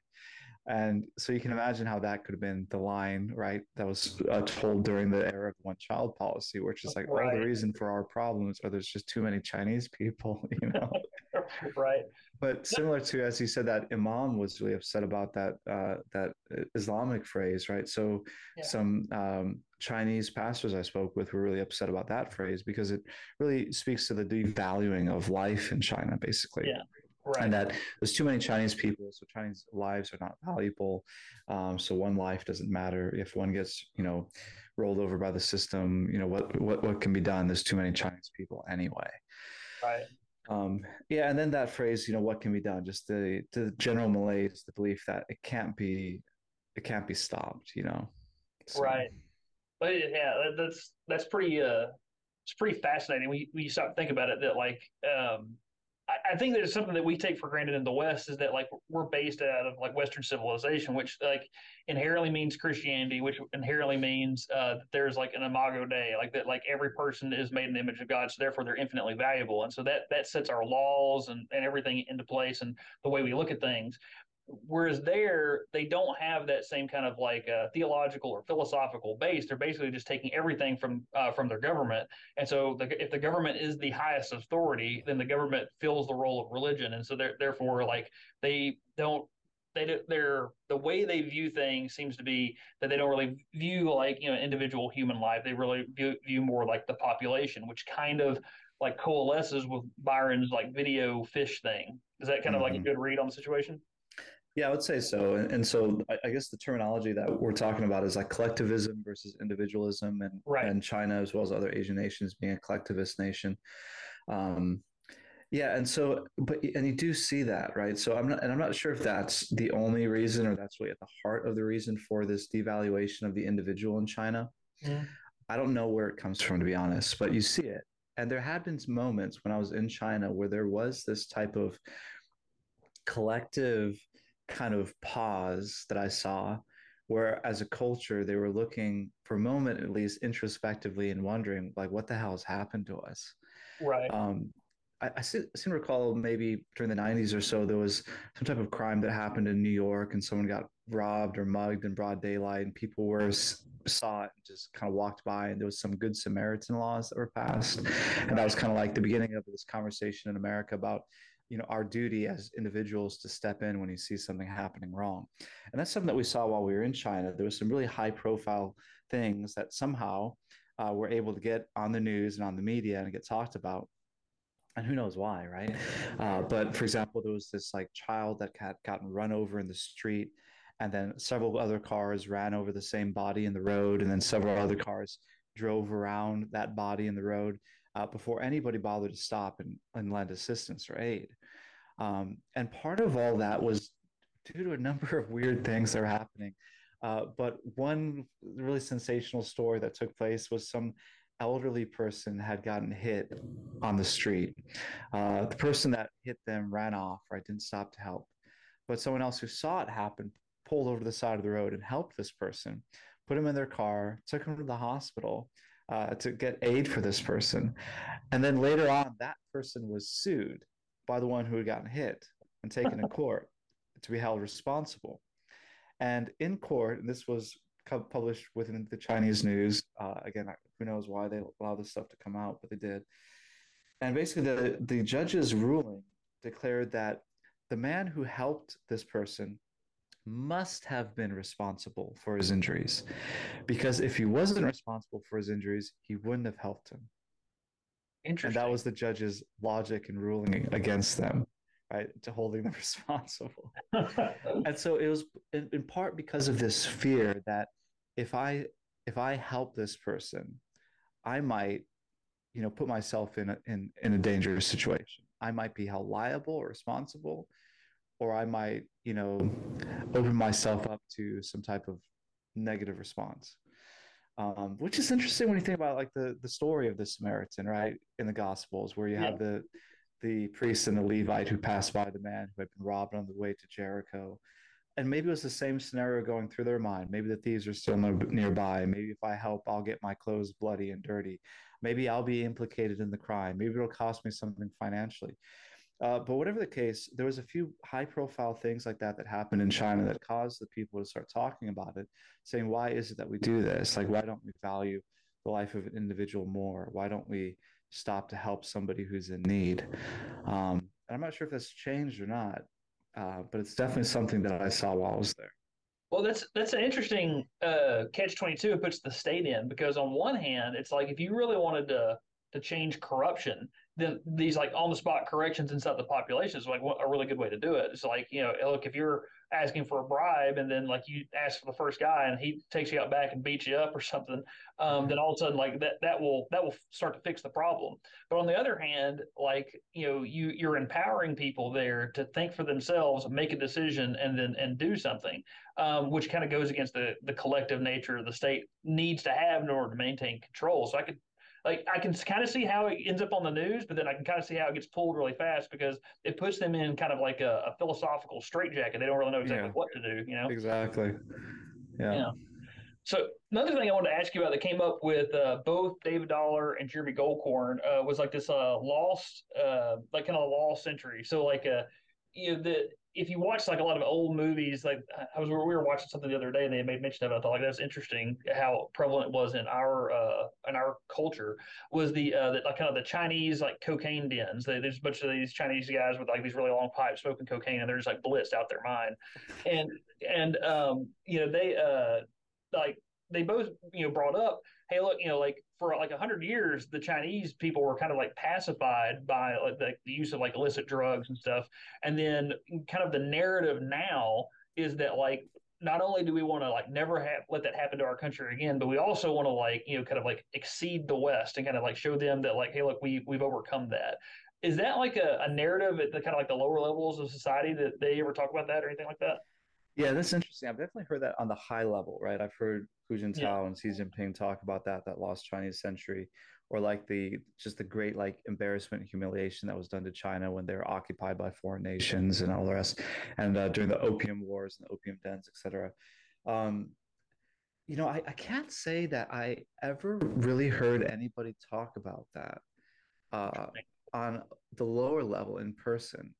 And so you can imagine how that could have been the line, right, that was told during the era of one-child policy, which is like, the reason for our problems are there's just too many Chinese people, Right. But similar to, as you said, that imam was really upset about that Islamic phrase, right? So some Chinese pastors I spoke with were really upset about that phrase because it really speaks to the devaluing of life in China, basically. Yeah. Right. And that there's too many Chinese people, so Chinese lives are not valuable. So one life doesn't matter. If one gets, rolled over by the system, what can be done? There's too many Chinese people anyway. Right. And then that phrase, what can be done? Just the general malaise, the belief that it can't be stopped. So. Right. But yeah, that's pretty. It's pretty fascinating when you start to think about it. That I think there's something that we take for granted in the West is that like we're based out of like Western civilization, which like inherently means Christianity, which inherently means that there's like an imago Dei, like that, like every person is made in the image of God, so therefore they're infinitely valuable, and so that sets our laws and everything into place and the way we look at things. Whereas there, they don't have that same kind of like theological or philosophical base. They're basically just taking everything from their government. And so if the government is the highest authority, then the government fills the role of religion. And so therefore, like they don't the way they view things seems to be that they don't really view like, you know, individual human life. They really view more like the population, which kind of like coalesces with Byron's like video fish thing. Is that kind of like a good read on the situation? Yeah, I would say so. And so I guess the terminology that we're talking about is like collectivism versus individualism, and, right. and China, as well as other Asian nations, being a collectivist nation. Yeah. And so, and you do see that, right? So I'm not sure if that's the only reason, or that's really at the heart of the reason for this devaluation of the individual in China. Yeah. I don't know where it comes from, to be honest, but you see it. And there had been moments when I was in China where there was this type of collective kind of pause that I saw, where as a culture, they were looking for a moment, at least introspectively, and wondering like, what the hell has happened to us? Right. I seem to recall maybe during the 90s or so, there was some type of crime that happened in New York, and someone got robbed or mugged in broad daylight, and people saw it and just kind of walked by, and there was some Good Samaritan laws that were passed. And that was kind of like the beginning of this conversation in America about, you know, our duty as individuals to step in when you see something happening wrong. And that's something that we saw while we were in China. There was some really high profile things that somehow were able to get on the news and on the media and get talked about. And who knows why, right? But for example, there was this like child that had gotten run over in the street, and then several other cars ran over the same body in the road, and then several other cars drove around that body in the road before anybody bothered to stop and lend assistance or aid. And part of all that was due to a number of weird things that were happening. But one really sensational story that took place was some elderly person had gotten hit on the street. The person that hit them ran off, right? Didn't stop to help. But someone else who saw it happen pulled over to the side of the road and helped this person, put him in their car, took him to the hospital to get aid for this person. And then later on, that person was sued by the one who had gotten hit and taken to court to be held responsible. And in court, and this was published within the Chinese news. Again, who knows why they allow this stuff to come out, but they did. And basically the judge's ruling declared that the man who helped this person must have been responsible for his injuries, because if he wasn't responsible for his injuries, he wouldn't have helped him. Interesting. And that was the judge's logic and ruling against them, right, to holding them responsible. And so it was in part because of this fear that if I help this person, I might, you know, put myself in a dangerous situation. I might be held liable or responsible, or I might, you know, open myself up to some type of negative response. Which is interesting when you think about like the story of the Samaritan, right, in the Gospels, where you have the priest and the Levite who passed by the man who had been robbed on the way to Jericho. And maybe it was the same scenario going through their mind. Maybe the thieves are still nearby. Maybe if I help, I'll get my clothes bloody and dirty. Maybe I'll be implicated in the crime. Maybe it'll cost me something financially. But whatever the case, there was a few high-profile things like that that happened in China that caused the people to start talking about it, saying, why is it that we do this? Like, why don't we value the life of an individual more? Why don't we stop to help somebody who's in need? And I'm not sure if that's changed or not, but it's definitely something that I saw while I was there. Well, that's an interesting catch-22. It puts the state in, because on one hand, it's like if you really wanted to change corruption, then these like on-the-spot corrections inside the population is like a really good way to do it. It's like, you know, look, if you're asking for a bribe and then like you ask for the first guy and he takes you out back and beats you up or something, then all of a sudden like that will start to fix the problem. But on the other hand, like, you know, you're empowering people there to think for themselves, make a decision, and do something, which kind of goes against the collective nature the state needs to have in order to maintain control. So I can kind of see how it ends up on the news, but then I can kind of see how it gets pulled really fast, because it puts them in kind of like a philosophical straitjacket. They don't really know exactly what to do, you know? Exactly. Yeah. You know? So another thing I wanted to ask you about that came up with both David Dollar and Jeremy Goldkorn was like this lost, like kind of lost century. So like if you watch like a lot of old movies, like we were watching something the other day and they made mention of it. I thought like that's interesting how prevalent it was in our culture was the like kind of the Chinese like cocaine dens. There's a bunch of these Chinese guys with like these really long pipes smoking cocaine and they're just like blitzed out their mind. They both, brought up, hey, look, like for like 100 years, the Chinese people were kind of like pacified by like the use of like illicit drugs and stuff. And then kind of the narrative now is that like, not only do we want to like never let that happen to our country again, but we also want to like, kind of like exceed the West and kind of like show them that like, hey, look, we've overcome that. Is that like a narrative at the kind of like the lower levels of society that they ever talk about that or anything like that? Yeah, that's interesting. I've definitely heard that on the high level, right? I've heard Hu Jintao and Xi Jinping talk about that lost Chinese century, or like the great like embarrassment and humiliation that was done to China when they were occupied by foreign nations and all the rest, and during the opium wars and opium dens, etc. I can't say that I ever really heard anybody talk about that on the lower level in person.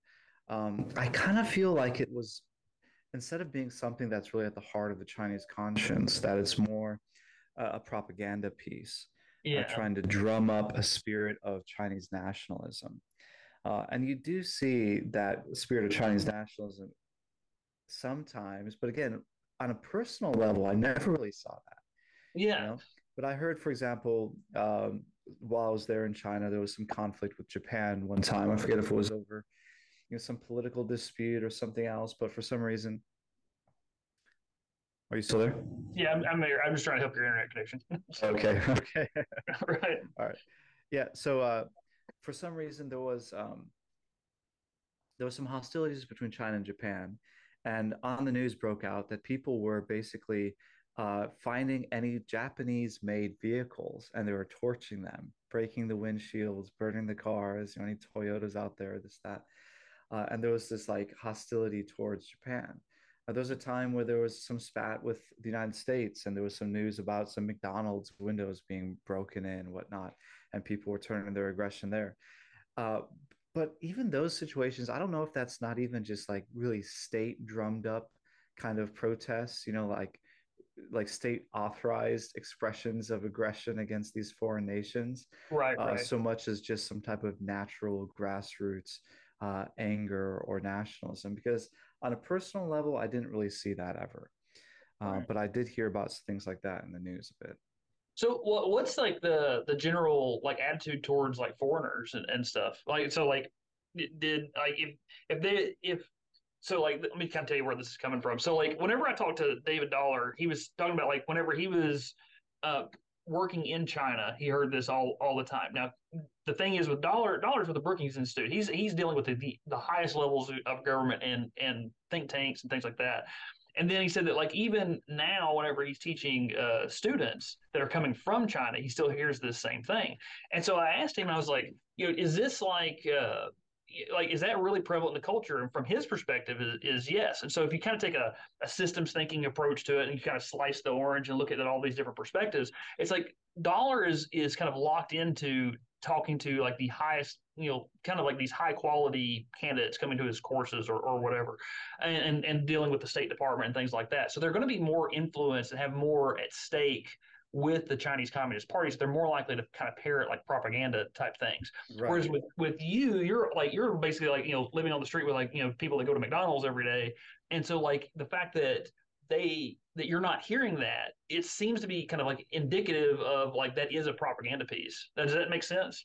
I kind of feel like it was, instead of being something that's really at the heart of the Chinese conscience, that it's more a propaganda piece, trying to drum up a spirit of Chinese nationalism. And you do see that spirit of Chinese nationalism sometimes, but again, on a personal level, I never really saw that. Yeah. But I heard, for example, while I was there in China, there was some conflict with Japan one time. I forget if it was over some political dispute or something else, but for some reason, are you still there? Yeah, I'm here. I'm just trying to help your internet connection. Okay. Right. All right. Yeah. So, for some reason, there was some hostilities between China and Japan, and on the news broke out that people were basically finding any Japanese-made vehicles and they were torching them, breaking the windshields, burning the cars. Any Toyotas out there, this that. And there was this like hostility towards Japan. There was a time where there was some spat with the United States, and there was some news about some McDonald's windows being broken in and whatnot, and people were turning their aggression there. But even those situations, I don't know if that's not even just like really state drummed up kind of protests, like state authorized expressions of aggression against these foreign nations, right. So much as just some type of natural grassroots anger or nationalism, because on a personal level, I didn't really see that ever. Right. But I did hear about things like that in the news a bit. So what's like the general like attitude towards like foreigners and stuff? Like, so like did like if so like, let me kind of tell you where this is coming from. So like whenever I talked to David Dollar, he was talking about like whenever he was working in China, he heard this all the time. Now, the thing is with Dollar's with the Brookings Institute, he's dealing with the highest levels of government and think tanks and things like that. And then he said that like even now, whenever he's teaching students that are coming from China, he still hears this same thing. And so I asked him, I was like, is this like is that really prevalent in the culture? And from his perspective is yes. And so if you kind of take a systems thinking approach to it and you kind of slice the orange and look at all these different perspectives, it's like Dollar is kind of locked into talking to like the highest, kind of like these high quality candidates coming to his courses or whatever, and dealing with the State Department and things like that. So they're going to be more influenced and have more at stake with the Chinese Communist Party, so they're more likely to kind of parrot like propaganda type things. Right. Whereas with you, you're basically like, living on the street with like, people that go to McDonald's every day. And so like the fact that that you're not hearing that, it seems to be kind of like indicative of like, that is a propaganda piece. Does that make sense?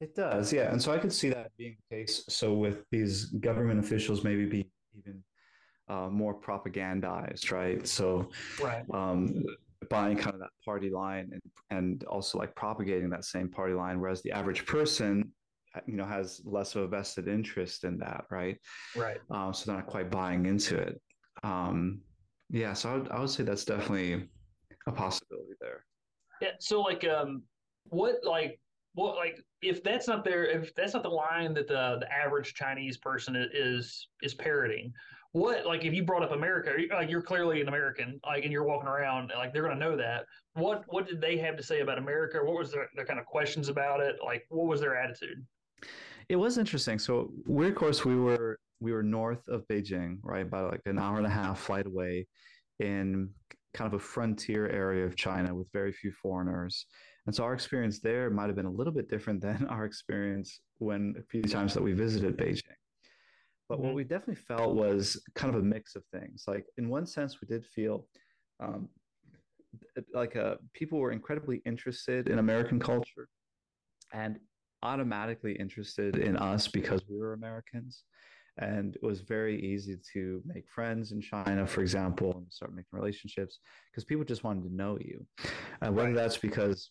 It does. Yeah. And so I could see that being the case. So with these government officials, maybe be even more propagandized. Right. So, right. Buying kind of that party line and also like propagating that same party line, whereas the average person, has less of a vested interest in that, right. So they're not quite buying into it. So I would say that's definitely a possibility there. Yeah. So like, if that's not there, if that's not the line that the average Chinese person is parroting, what, like, if you brought up America, like you're clearly an American, like, and you're walking around, like they're going to know that. What did they have to say about America? What was their kind of questions about it? Like, what was their attitude? It was interesting. So we, of course, we were north of Beijing, right, about like an hour and a half flight away, in kind of a frontier area of China with very few foreigners. And so our experience there might have been a little bit different than our experience when a few times that we visited Beijing. But what we definitely felt was kind of a mix of things. Like in one sense, we did feel people were incredibly interested in American culture and automatically interested in us because we were Americans. And it was very easy to make friends in China, for example, and start making relationships because people just wanted to know you. And whether that's because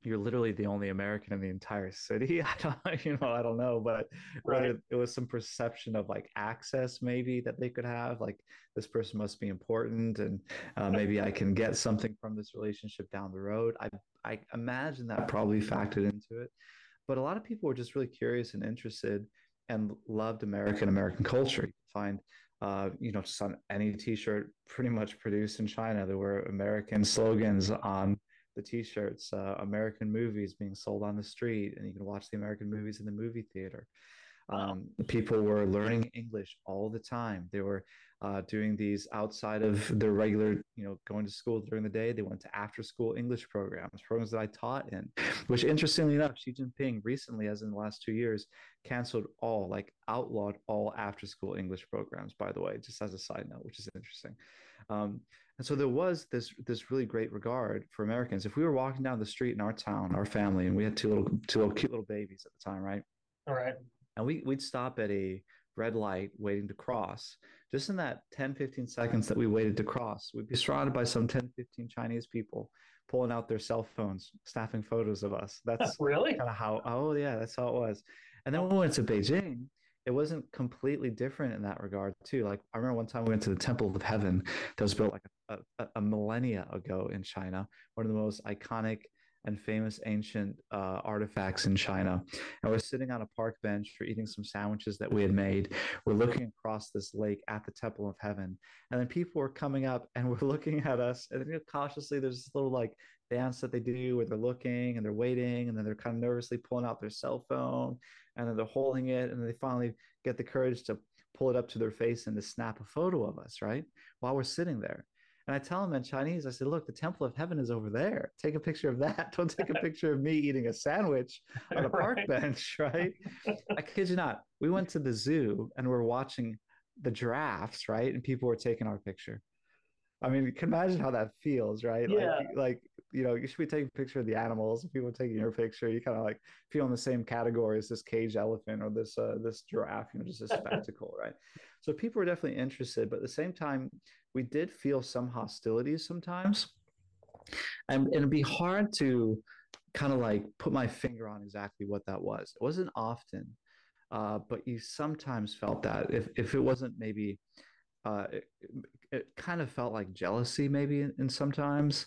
you're literally the only American in the entire city, I don't know, but whether it was some perception of like access maybe that they could have, like this person must be important and maybe I can get something from this relationship down the road. I imagine that probably factored into it. But a lot of people were just really curious and interested and loved American culture. You can find, just on any T-shirt pretty much produced in China, there were American slogans on the T-shirts, American movies being sold on the street, and you can watch the American movies in the movie theater. People were learning English all the time. They were doing these outside of their regular, going to school during the day. They went to after-school English programs that I taught in, which interestingly enough, Xi Jinping recently, as in the last 2 years, canceled all, outlawed all after-school English programs, by the way, just as a side note, which is interesting. And so there was this really great regard for Americans. If we were walking down the street in our town, our family, and we had two cute little babies at the time, right? All right. And we'd stop at a red light waiting to cross. Just in that 10, 15 seconds that we waited to cross, we'd be surrounded by some 10, 15 Chinese people pulling out their cell phones, snapping photos of us. That's really kind of how, that's how it was. And then when we went to Beijing, it wasn't completely different in that regard too. Like I remember one time we went to the Temple of Heaven that was built like a millennia ago in China, one of the most iconic and famous ancient artifacts in China. And we're sitting on a park bench for eating some sandwiches that we had made. We're looking across this lake at the Temple of Heaven. And then people were coming up and were looking at us. And then cautiously, there's this little dance that they do where they're looking and they're waiting. And then they're kind of nervously pulling out their cell phone. And then they're holding it. And they finally get the courage to pull it up to their face and to snap a photo of us, right? While we're sitting there. And I tell them in Chinese, I say, look, the Temple of Heaven is over there. Take a picture of that. Don't take a picture of me eating a sandwich on a park bench, right? I kid you not. We went to the zoo and we're watching the giraffes, right? And people were taking our picture. I mean, you can imagine how that feels, right? Yeah. You should be taking a picture of the animals. People are taking your picture. You kind of feel in the same category as this cage elephant or this giraffe, just a spectacle, right? So people were definitely interested, but at the same time, we did feel some hostilities sometimes. And it'd be hard to kind of put my finger on exactly what that was. It wasn't often, but you sometimes felt that if it wasn't maybe... It kind of felt like jealousy maybe in sometimes,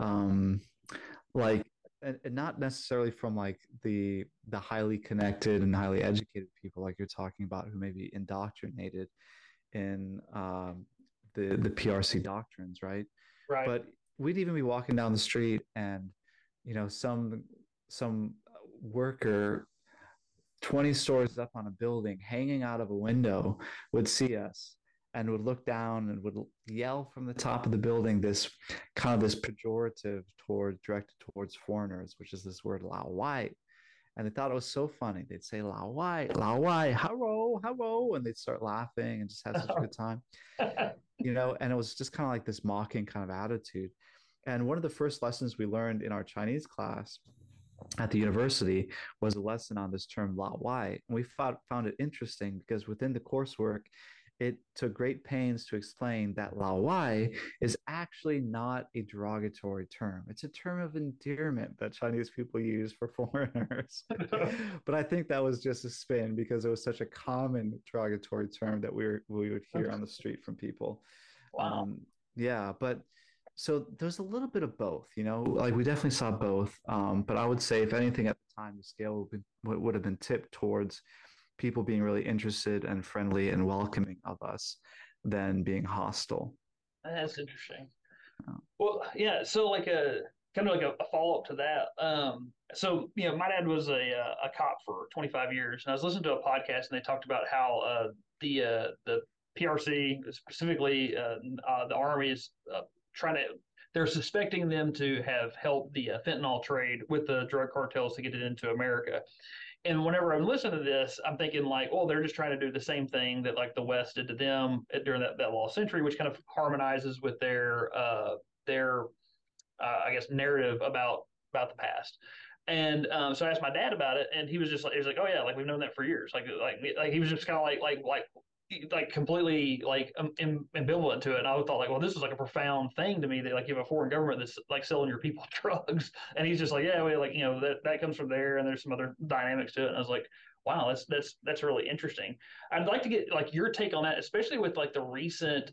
and not necessarily from the highly connected and highly educated people like you're talking about who may be indoctrinated in the PRC doctrines, right? Right. But we'd even be walking down the street and, some worker 20 stories up on a building hanging out of a window would see us and would look down and would yell from the top of the building this pejorative directed towards foreigners, which is this word lao wai. And they thought it was so funny. They'd say lao wai, hello, and they'd start laughing and just have such a good time. And it was just kind of like this mocking kind of attitude. And one of the first lessons we learned in our Chinese class at the university was a lesson on this term lao wai. And we found it interesting because within the coursework, it took great pains to explain that lao wai is actually not a derogatory term. It's a term of endearment that Chinese people use for foreigners. But I think that was just a spin because it was such a common derogatory term that we would hear on the street from people. Wow. But so there's a little bit of both, we definitely saw both. But I would say if anything at the time, the scale would have been tipped towards people being really interested and friendly and welcoming of us than being hostile. That's interesting. Yeah. Well, yeah. So kind of like a follow-up to that. So, you know, my dad was a cop for 25 years, and I was listening to a podcast, and they talked about how the PRC, specifically the Army, is trying to – they're suspecting them to have helped the fentanyl trade with the drug cartels to get it into America. And whenever I'm listening to this, I'm thinking like, oh, they're just trying to do the same thing that like the West did to them during that lost century, which kind of harmonizes with their I guess, narrative about the past. And so I asked my dad about it, and he was just like, oh yeah, like we've known that for years. Like he was just kind of like completely like ambivalent to it. And I thought like, well, this was like a profound thing to me that like you have a foreign government that's like selling your people drugs. And he's just like, yeah, well, like, you know, that comes from there, and there's some other dynamics to it. And I was like, wow, that's really interesting. I'd like to get like your take on that, especially with like the recent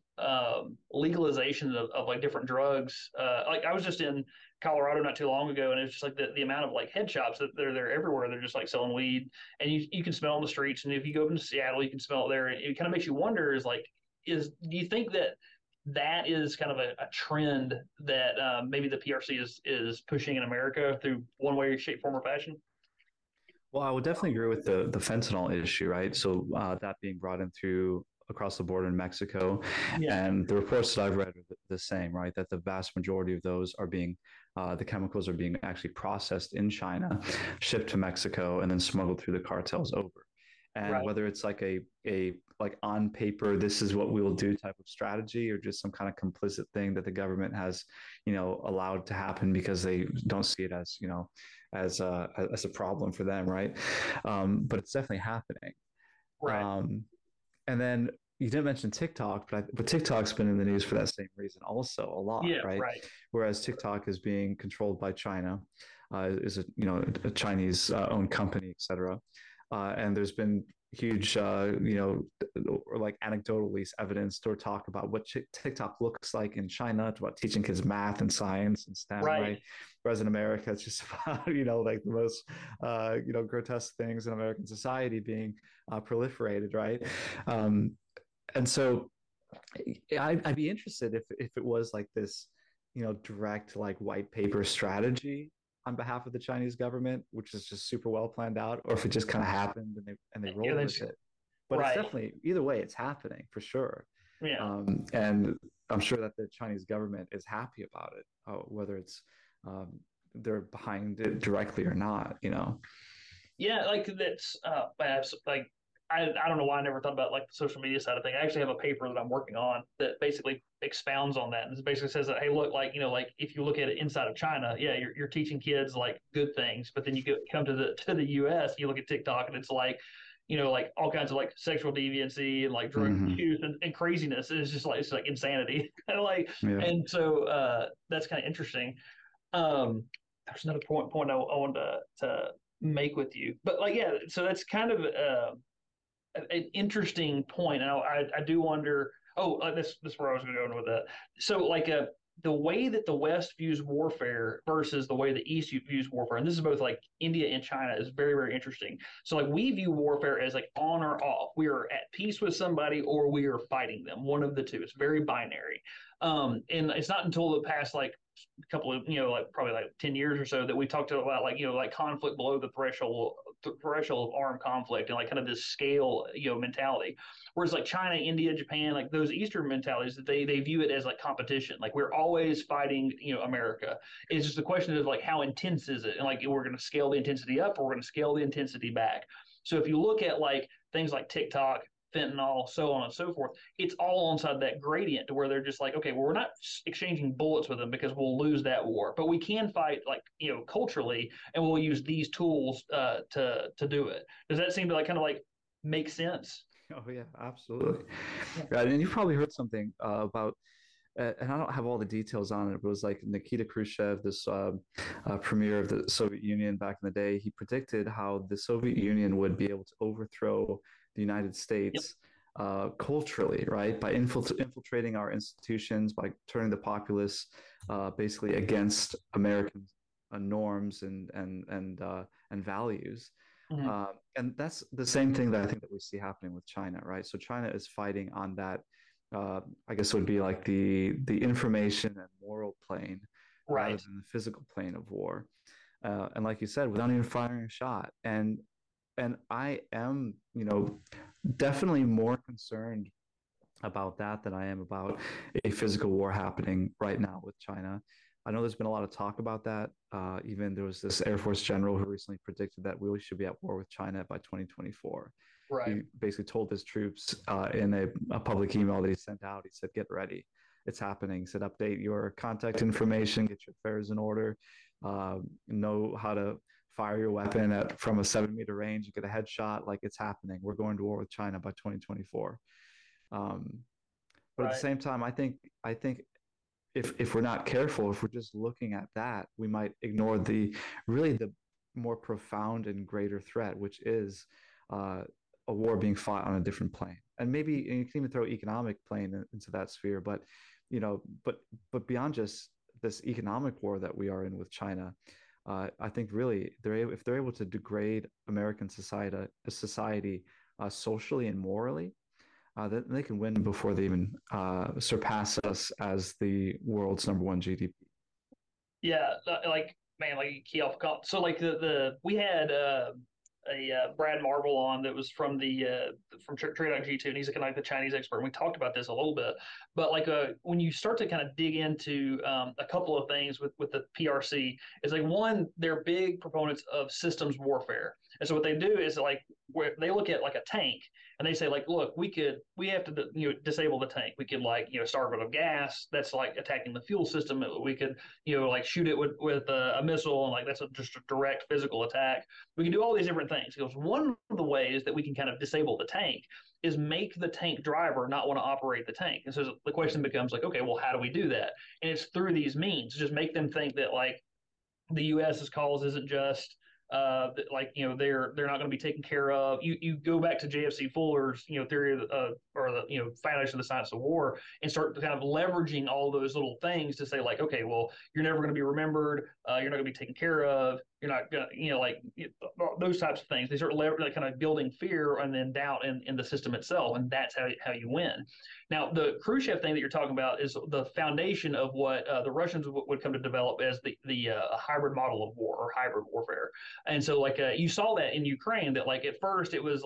legalization of like different drugs. Like I was just in Colorado not too long ago, and it's just like the amount of like head shops that they're everywhere. They're just like selling weed, and you can smell on the streets. And if you go into Seattle, you can smell it there. And it kind of makes you wonder do you think that is kind of a trend that maybe the PRC is pushing in America through one way, shape, form, or fashion? Well, I would definitely agree with the fentanyl issue, right? So that being brought in through across the border in Mexico, yeah. And the reports that I've read are the same, right? That the vast majority of those are being, the chemicals are being actually processed in China, shipped to Mexico, and then smuggled through the cartels over. And right. Whether it's like a on paper, this is what we will do type of strategy, or just some kind of complicit thing that the government has, you know, allowed to happen because they don't see it as, you know, as a problem for them. Right. But it's definitely happening. Right. And then you didn't mention TikTok, but TikTok's been in the news for that same reason also a lot. Yeah, right. Whereas TikTok is being controlled by China, is a, you know, a Chinese owned company, et cetera. And there's been huge, you know, or like anecdotal evidence or talk about what TikTok looks like in China, about teaching kids math and science and STEM, right? Whereas in America, it's just about, you know, like the most, you know, grotesque things in American society being proliferated, right? And so I'd be interested if it was like this, you know, direct like white paper strategy on behalf of the Chinese government, which is just super well planned out, or if it just kind of happened and they rolled with it. But right. It's definitely, either way, it's happening for sure. Yeah. And I'm sure that the Chinese government is happy about it, whether it's they're behind it directly or not, you know? Yeah, like that's like I don't know why I never thought about like the social media side of thing. I actually have a paper that I'm working on that basically expounds on that, and it basically says that, hey, look, like, you know, like if you look at it inside of China, yeah, you're teaching kids like good things, but then you come to the U.S., you look at TikTok, and it's like, you know, like all kinds of like sexual deviancy and like drug use and craziness. It's just like it's like insanity, and like, yeah. And so that's kind of interesting. There's another point I wanted to make with you, but like, yeah, so that's kind of an interesting point. And I do wonder. Oh, this is where I was going with that. So, like, the way that the West views warfare versus the way the East views warfare, and this is both like India and China, is very, very interesting. So, like, we view warfare as like on or off. We are at peace with somebody, or we are fighting them. One of the two. It's very binary. And it's not until the past like a couple of, you know, like probably like 10 years or so that we talked about like, you know, like conflict below the threshold of armed conflict, and like kind of this scale, you know, mentality. Whereas like China, India, Japan, like those Eastern mentalities, that they view it as like competition. Like we're always fighting, you know, America. It's just the question of like how intense is it, and like we're going to scale the intensity up, or we're going to scale the intensity back. So if you look at like things like TikTok, fentanyl, so on and so forth, it's all inside that gradient to where they're just like, okay, well, we're not exchanging bullets with them because we'll lose that war, but we can fight, like, you know, culturally, and we'll use these tools to do it. Does that seem to like kind of like make sense? Oh yeah, absolutely. Yeah. Right, and you probably heard something about, and I don't have all the details on it, but it was like Nikita Khrushchev, this premier of the Soviet Union back in the day, he predicted how the Soviet Union would be able to overthrow the United States, yep, culturally, right? By infiltrating our institutions, by turning the populace basically against American norms and values. Mm-hmm. And that's the same thing that I think that we see happening with China, right? So China is fighting on that, I guess it would be like the information and moral plane, right, rather than the physical plane of war. And like you said, without even firing a shot. And I am, you know, definitely more concerned about that than I am about a physical war happening right now with China. I know there's been a lot of talk about that. Even there was this Air Force general who recently predicted that we should be at war with China by 2024. Right. He basically told his troops in a public email that he sent out, he said, get ready. It's happening. He said, update your contact information, get your affairs in order, know how to fire your weapon from a 7-meter range, you get a headshot, like it's happening. We're going to war with China by 2024. But right. At the same time, I think if we're not careful, if we're just looking at that, we might ignore the more profound and greater threat, which is a war being fought on a different plane. And maybe you can even throw economic plane into that sphere, but you know, but beyond just this economic war that we are in with China, I think really if they're able to degrade American society socially and morally, then they can win before they even surpass us as the world's #1 GDP. Yeah, you key off cop. So we had a Brad Marble on that was from the from Trade.G2, and he's like the Chinese expert. And we talked about this a little bit, but when you start to kind of dig into a couple of things with the PRC, it's one, they're big proponents of systems warfare, and so what they do is where they look at a tank and they say look, we have to disable the tank. We could starve it of gas. That's attacking the fuel system. We could shoot it with a missile, and that's just a direct physical attack. We can do all these different things. Because one of the ways that we can kind of disable the tank is make the tank driver not want to operate the tank. And so the question becomes okay, well, how do we do that? And it's through these means. Just make them think that the U.S.'s cause isn't just they're not going to be taken care of. You go back to JFC Fuller's theory of the foundation of the science of war, and start kind of leveraging all those little things to say okay, well, you're never going to be remembered, you're not going to be taken care of, you're not going to those types of things. They start kind of building fear and then doubt in the system itself, and that's how you win. Now the Khrushchev thing that you're talking about is the foundation of what the Russians would come to develop as the hybrid model of war or hybrid warfare. And so you saw that in Ukraine, that at first it was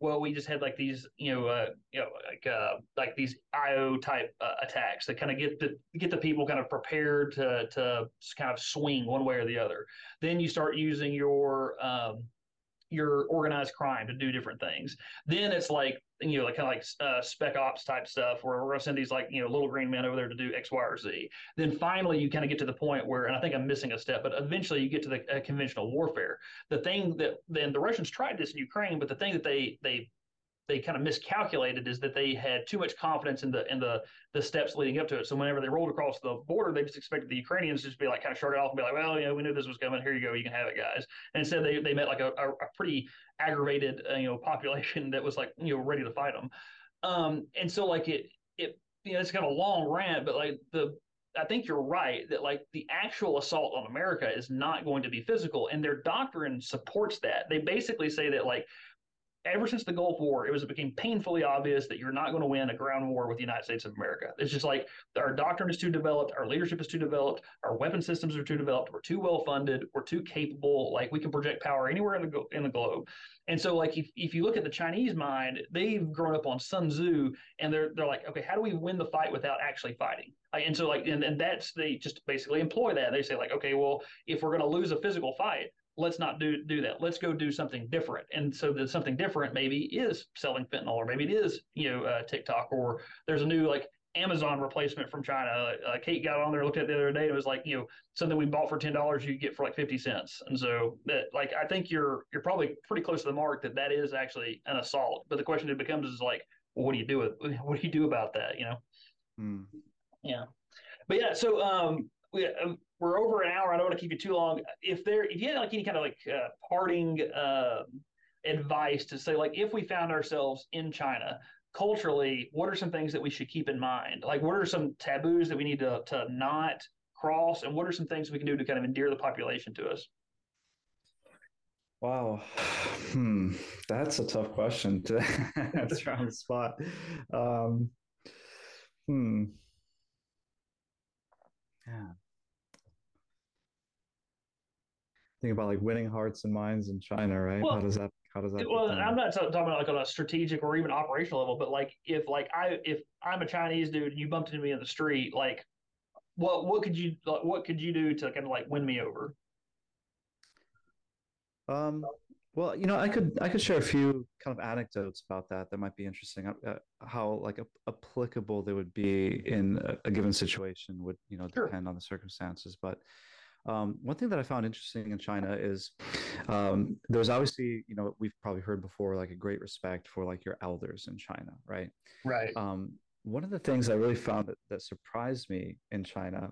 well, we just had these these IO type attacks that kind of get the people kind of prepared to kind of swing one way or the other. Then you start using your organized crime to do different things. Then it's spec ops type stuff, where we're going to send these little green men over there to do X, Y, or Z. Then finally you kind of get to the point where, and I think I'm missing a step, but eventually you get to the conventional warfare. The thing that then the Russians tried this in Ukraine, but the thing that they kind of miscalculated is that they had too much confidence in the steps leading up to it. So whenever they rolled across the border, they just expected the Ukrainians to just be kind of shrug it off and be well, we knew this was coming. Here you go. You can have it, guys. And instead they met a pretty aggravated, population that was ready to fight them. And so it's kind of a long rant, but I think you're right that the actual assault on America is not going to be physical, and their doctrine supports that. They basically say that ever since the Gulf War, it became painfully obvious that you're not going to win a ground war with the United States of America. It's just our doctrine is too developed, our leadership is too developed, our weapon systems are too developed, we're too well funded, we're too capable. We can project power anywhere in the globe. And so, if you look at the Chinese mind, they've grown up on Sun Tzu, and they're okay, how do we win the fight without actually fighting? And so, and that's they just basically employ that. They say okay, well, if we're going to lose a physical fight, let's not do that. Let's go do something different. And so that something different maybe is selling fentanyl, or maybe it is, TikTok, or there's a new Amazon replacement from China. Kate got on there, looked at it the other day, and it was something we bought for $10, you get for 50 cents. And so that, I think you're probably pretty close to the mark that is actually an assault. But the question it becomes is well, what do you do about that? Yeah. But yeah, so, we're over an hour. I don't want to keep you too long. If you had any kind of parting advice to say, if we found ourselves in China culturally, what are some things that we should keep in mind? What are some taboos that we need to not cross, and what are some things we can do to kind of endear the population to us? Wow, that's a tough question to answer on the spot. Yeah. think about like winning hearts and minds in China, right? Well, how does that? Well, I'm not talking about like on a strategic or even operational level, but like if I'm a Chinese dude and you bumped into me in the street, like what could you do to kind of like win me over? Well, you know, I could share a few kind of anecdotes about that might be interesting. How like applicable they would be in a given situation would, you know, depend on the circumstances. But one thing that I found interesting in China is there's obviously, you know, we've probably heard before, like a great respect for like your elders in China, right? Right. One of the things I really found that surprised me in China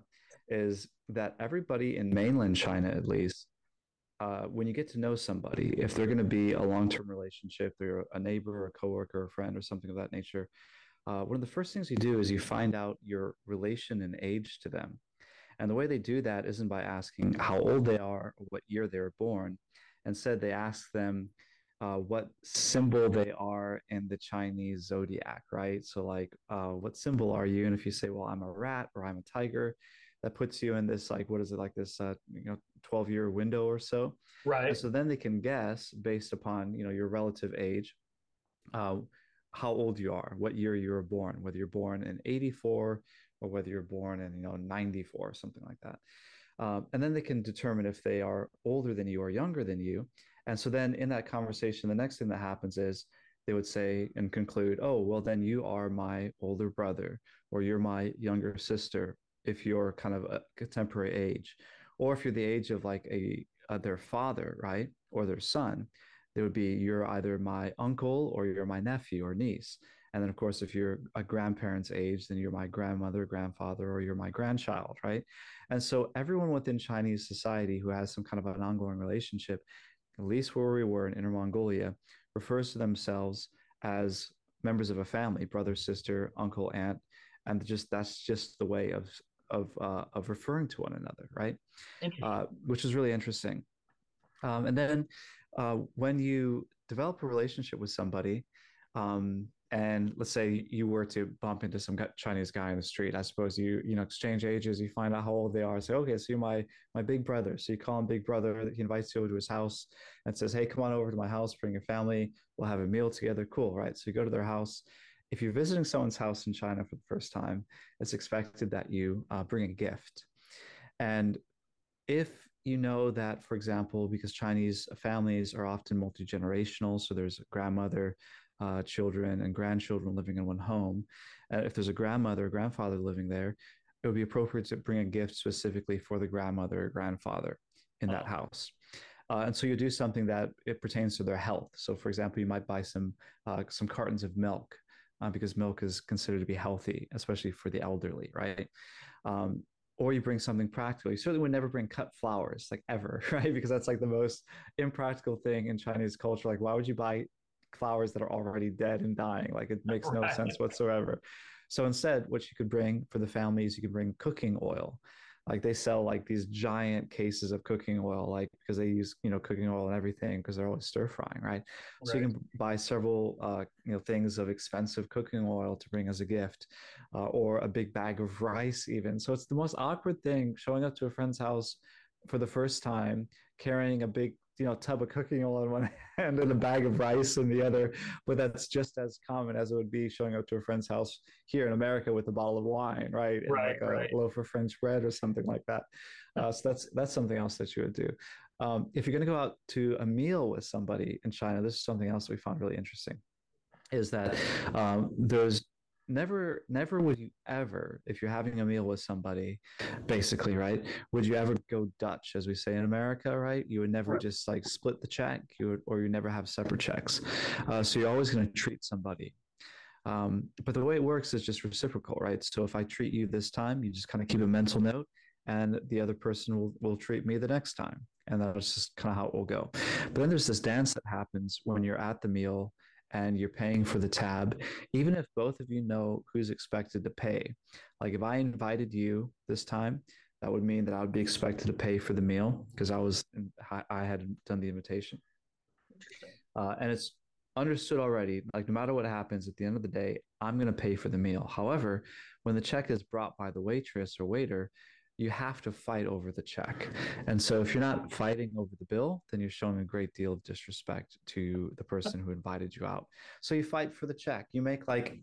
is that everybody in mainland China, at least, when you get to know somebody, if they're going to be a long-term relationship, they're a neighbor or a coworker or a friend or something of that nature, one of the first things you do is you find out your relation and age to them. And the way they do that isn't by asking how old they are or what year they were born. Instead, they ask them what symbol they are in the Chinese zodiac, right? So like, what symbol are you? And if you say, well, I'm a rat or I'm a tiger, that puts you in this, like, what is it, like this, 12-year window or so. Right. So then they can guess based upon, you know, your relative age, how old you are, what year you were born, whether you're born in 84 or whether you're born in, you know, 94 or something like that. And then they can determine if they are older than you or younger than you. And so then in that conversation, the next thing that happens is they would say and conclude, oh, well, then you are my older brother or you're my younger sister, if you're kind of a contemporary age, or if you're the age of like their father, right, or their son, they would be, you're either my uncle or you're my nephew or niece. And then, of course, if you're a grandparent's age, then you're my grandmother, grandfather, or you're my grandchild, right? And so everyone within Chinese society who has some kind of an ongoing relationship, at least where we were in Inner Mongolia, refers to themselves as members of a family, brother, sister, uncle, aunt, and just that's just the way of referring to one another, right? Which is really interesting. And then when you develop a relationship with somebody, and let's say you were to bump into some Chinese guy in the street, I suppose you know exchange ages, you find out how old they are, say, okay, so you're my big brother. So you call him big brother. He invites you over to his house and says, hey, come on over to my house, bring your family, we'll have a meal together. Cool, right? So you go to their house. If you're visiting someone's house in China for the first time, it's expected that you bring a gift. And if you know that, for example, because Chinese families are often multi-generational, so there's a grandmother, children, and grandchildren living in one home, and if there's a grandmother or grandfather living there, it would be appropriate to bring a gift specifically for the grandmother or grandfather in that house. And so you do something that it pertains to their health. So, for example, you might buy some cartons of milk, because milk is considered to be healthy, especially for the elderly, right? Or you bring something practical. You certainly would never bring cut flowers, like ever, right? Because that's like the most impractical thing in Chinese culture. Like, why would you buy flowers that are already dead and dying? Like, it makes no sense whatsoever. So instead, what you could bring for the family is you could bring cooking oil. Like, they sell like these giant cases of cooking oil, like, because they use, you know, cooking oil and everything, because they're always stir frying, right? So you can buy several, things of expensive cooking oil to bring as a gift, or a big bag of rice even. So it's the most awkward thing, showing up to a friend's house for the first time, carrying a big, you know, tub of cooking oil in one hand and a bag of rice in the other. But that's just as common as it would be showing up to a friend's house here in America with a bottle of wine, right? And a loaf of French bread or something like that. So that's something else that you would do. If you're going to go out to a meal with somebody in China, this is something else we found really interesting, is that there's never would you ever, if you're having a meal with somebody, basically, right, would you ever go Dutch, as we say in America, right? You would never just like split the check, you never have separate checks. So you're always going to treat somebody. But the way it works is just reciprocal, right? So if I treat you this time, you just kind of keep a mental note, and the other person will treat me the next time. And that's just kind of how it will go. But then there's this dance that happens when you're at the meal and you're paying for the tab, even if both of you know who's expected to pay. Like, if I invited you this time, that would mean that I would be expected to pay for the meal because I had done the invitation. And it's understood already, like, no matter what happens, at the end of the day, I'm going to pay for the meal. However, when the check is brought by the waitress or waiter, you have to fight over the check. And so if you're not fighting over the bill, then you're showing a great deal of disrespect to the person who invited you out. So you fight for the check. You make like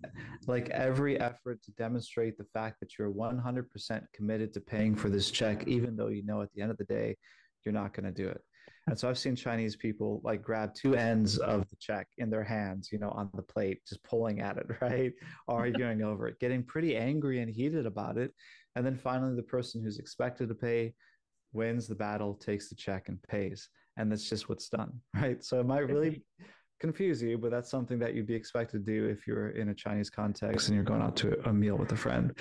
every effort to demonstrate the fact that you're 100% committed to paying for this check, even though you know at the end of the day, you're not going to do it. And so I've seen Chinese people like grab two ends of the check in their hands, you know, on the plate, just pulling at it, right? Arguing over it, getting pretty angry and heated about it. And then finally, the person who's expected to pay wins the battle, takes the check and pays. And that's just what's done, right? So it might really confuse you, but that's something that you'd be expected to do if you're in a Chinese context and you're going out to a meal with a friend.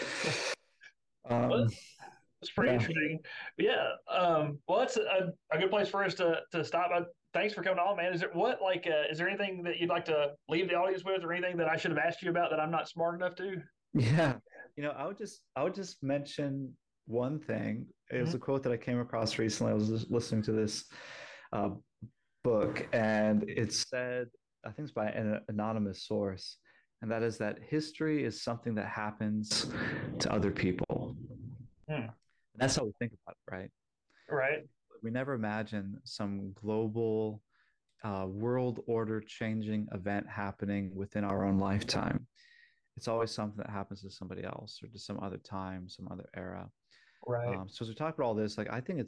It's pretty interesting. Yeah. Well, that's a good place for us to stop. Thanks for coming on, man. Is there is there anything that you'd like to leave the audience with, or anything that I should have asked you about that I'm not smart enough to? Yeah. You know, I would just mention one thing. It was a quote that I came across recently. I was just listening to this book, and it said, I think it's by an anonymous source, and that is that history is something that happens to other people. Hmm. And that's how we think about it, right? Right. We never imagine some global world order changing event happening within our own lifetime. It's always something that happens to somebody else or to some other time, some other era. Right. So as we talk about all this, like I think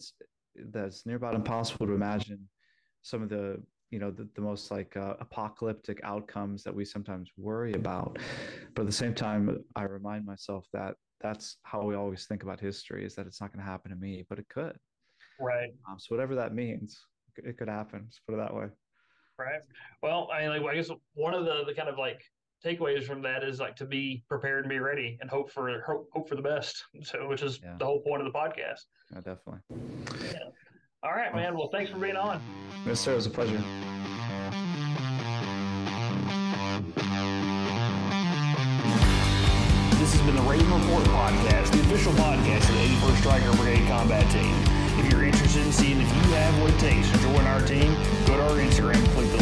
that's near about impossible to imagine some of the, you know, the most like apocalyptic outcomes that we sometimes worry about. But at the same time, I remind myself that that's how we always think about history, is that it's not going to happen to me, but it could. Right. So whatever that means, it could happen. Let's put it that way. Right. Well, I guess one of the kind of like takeaways from that is like to be prepared and be ready and hope for the best. So, which is the whole point of the podcast. Yeah, definitely. Yeah. All right, man. Well, thanks for being on. Yes, sir. It was a pleasure. This has been the Raven Report Podcast, the official podcast of the 81st Stryker Brigade Combat Team. If you're interested in seeing if you have what it takes to join our team, go to our Instagram and click the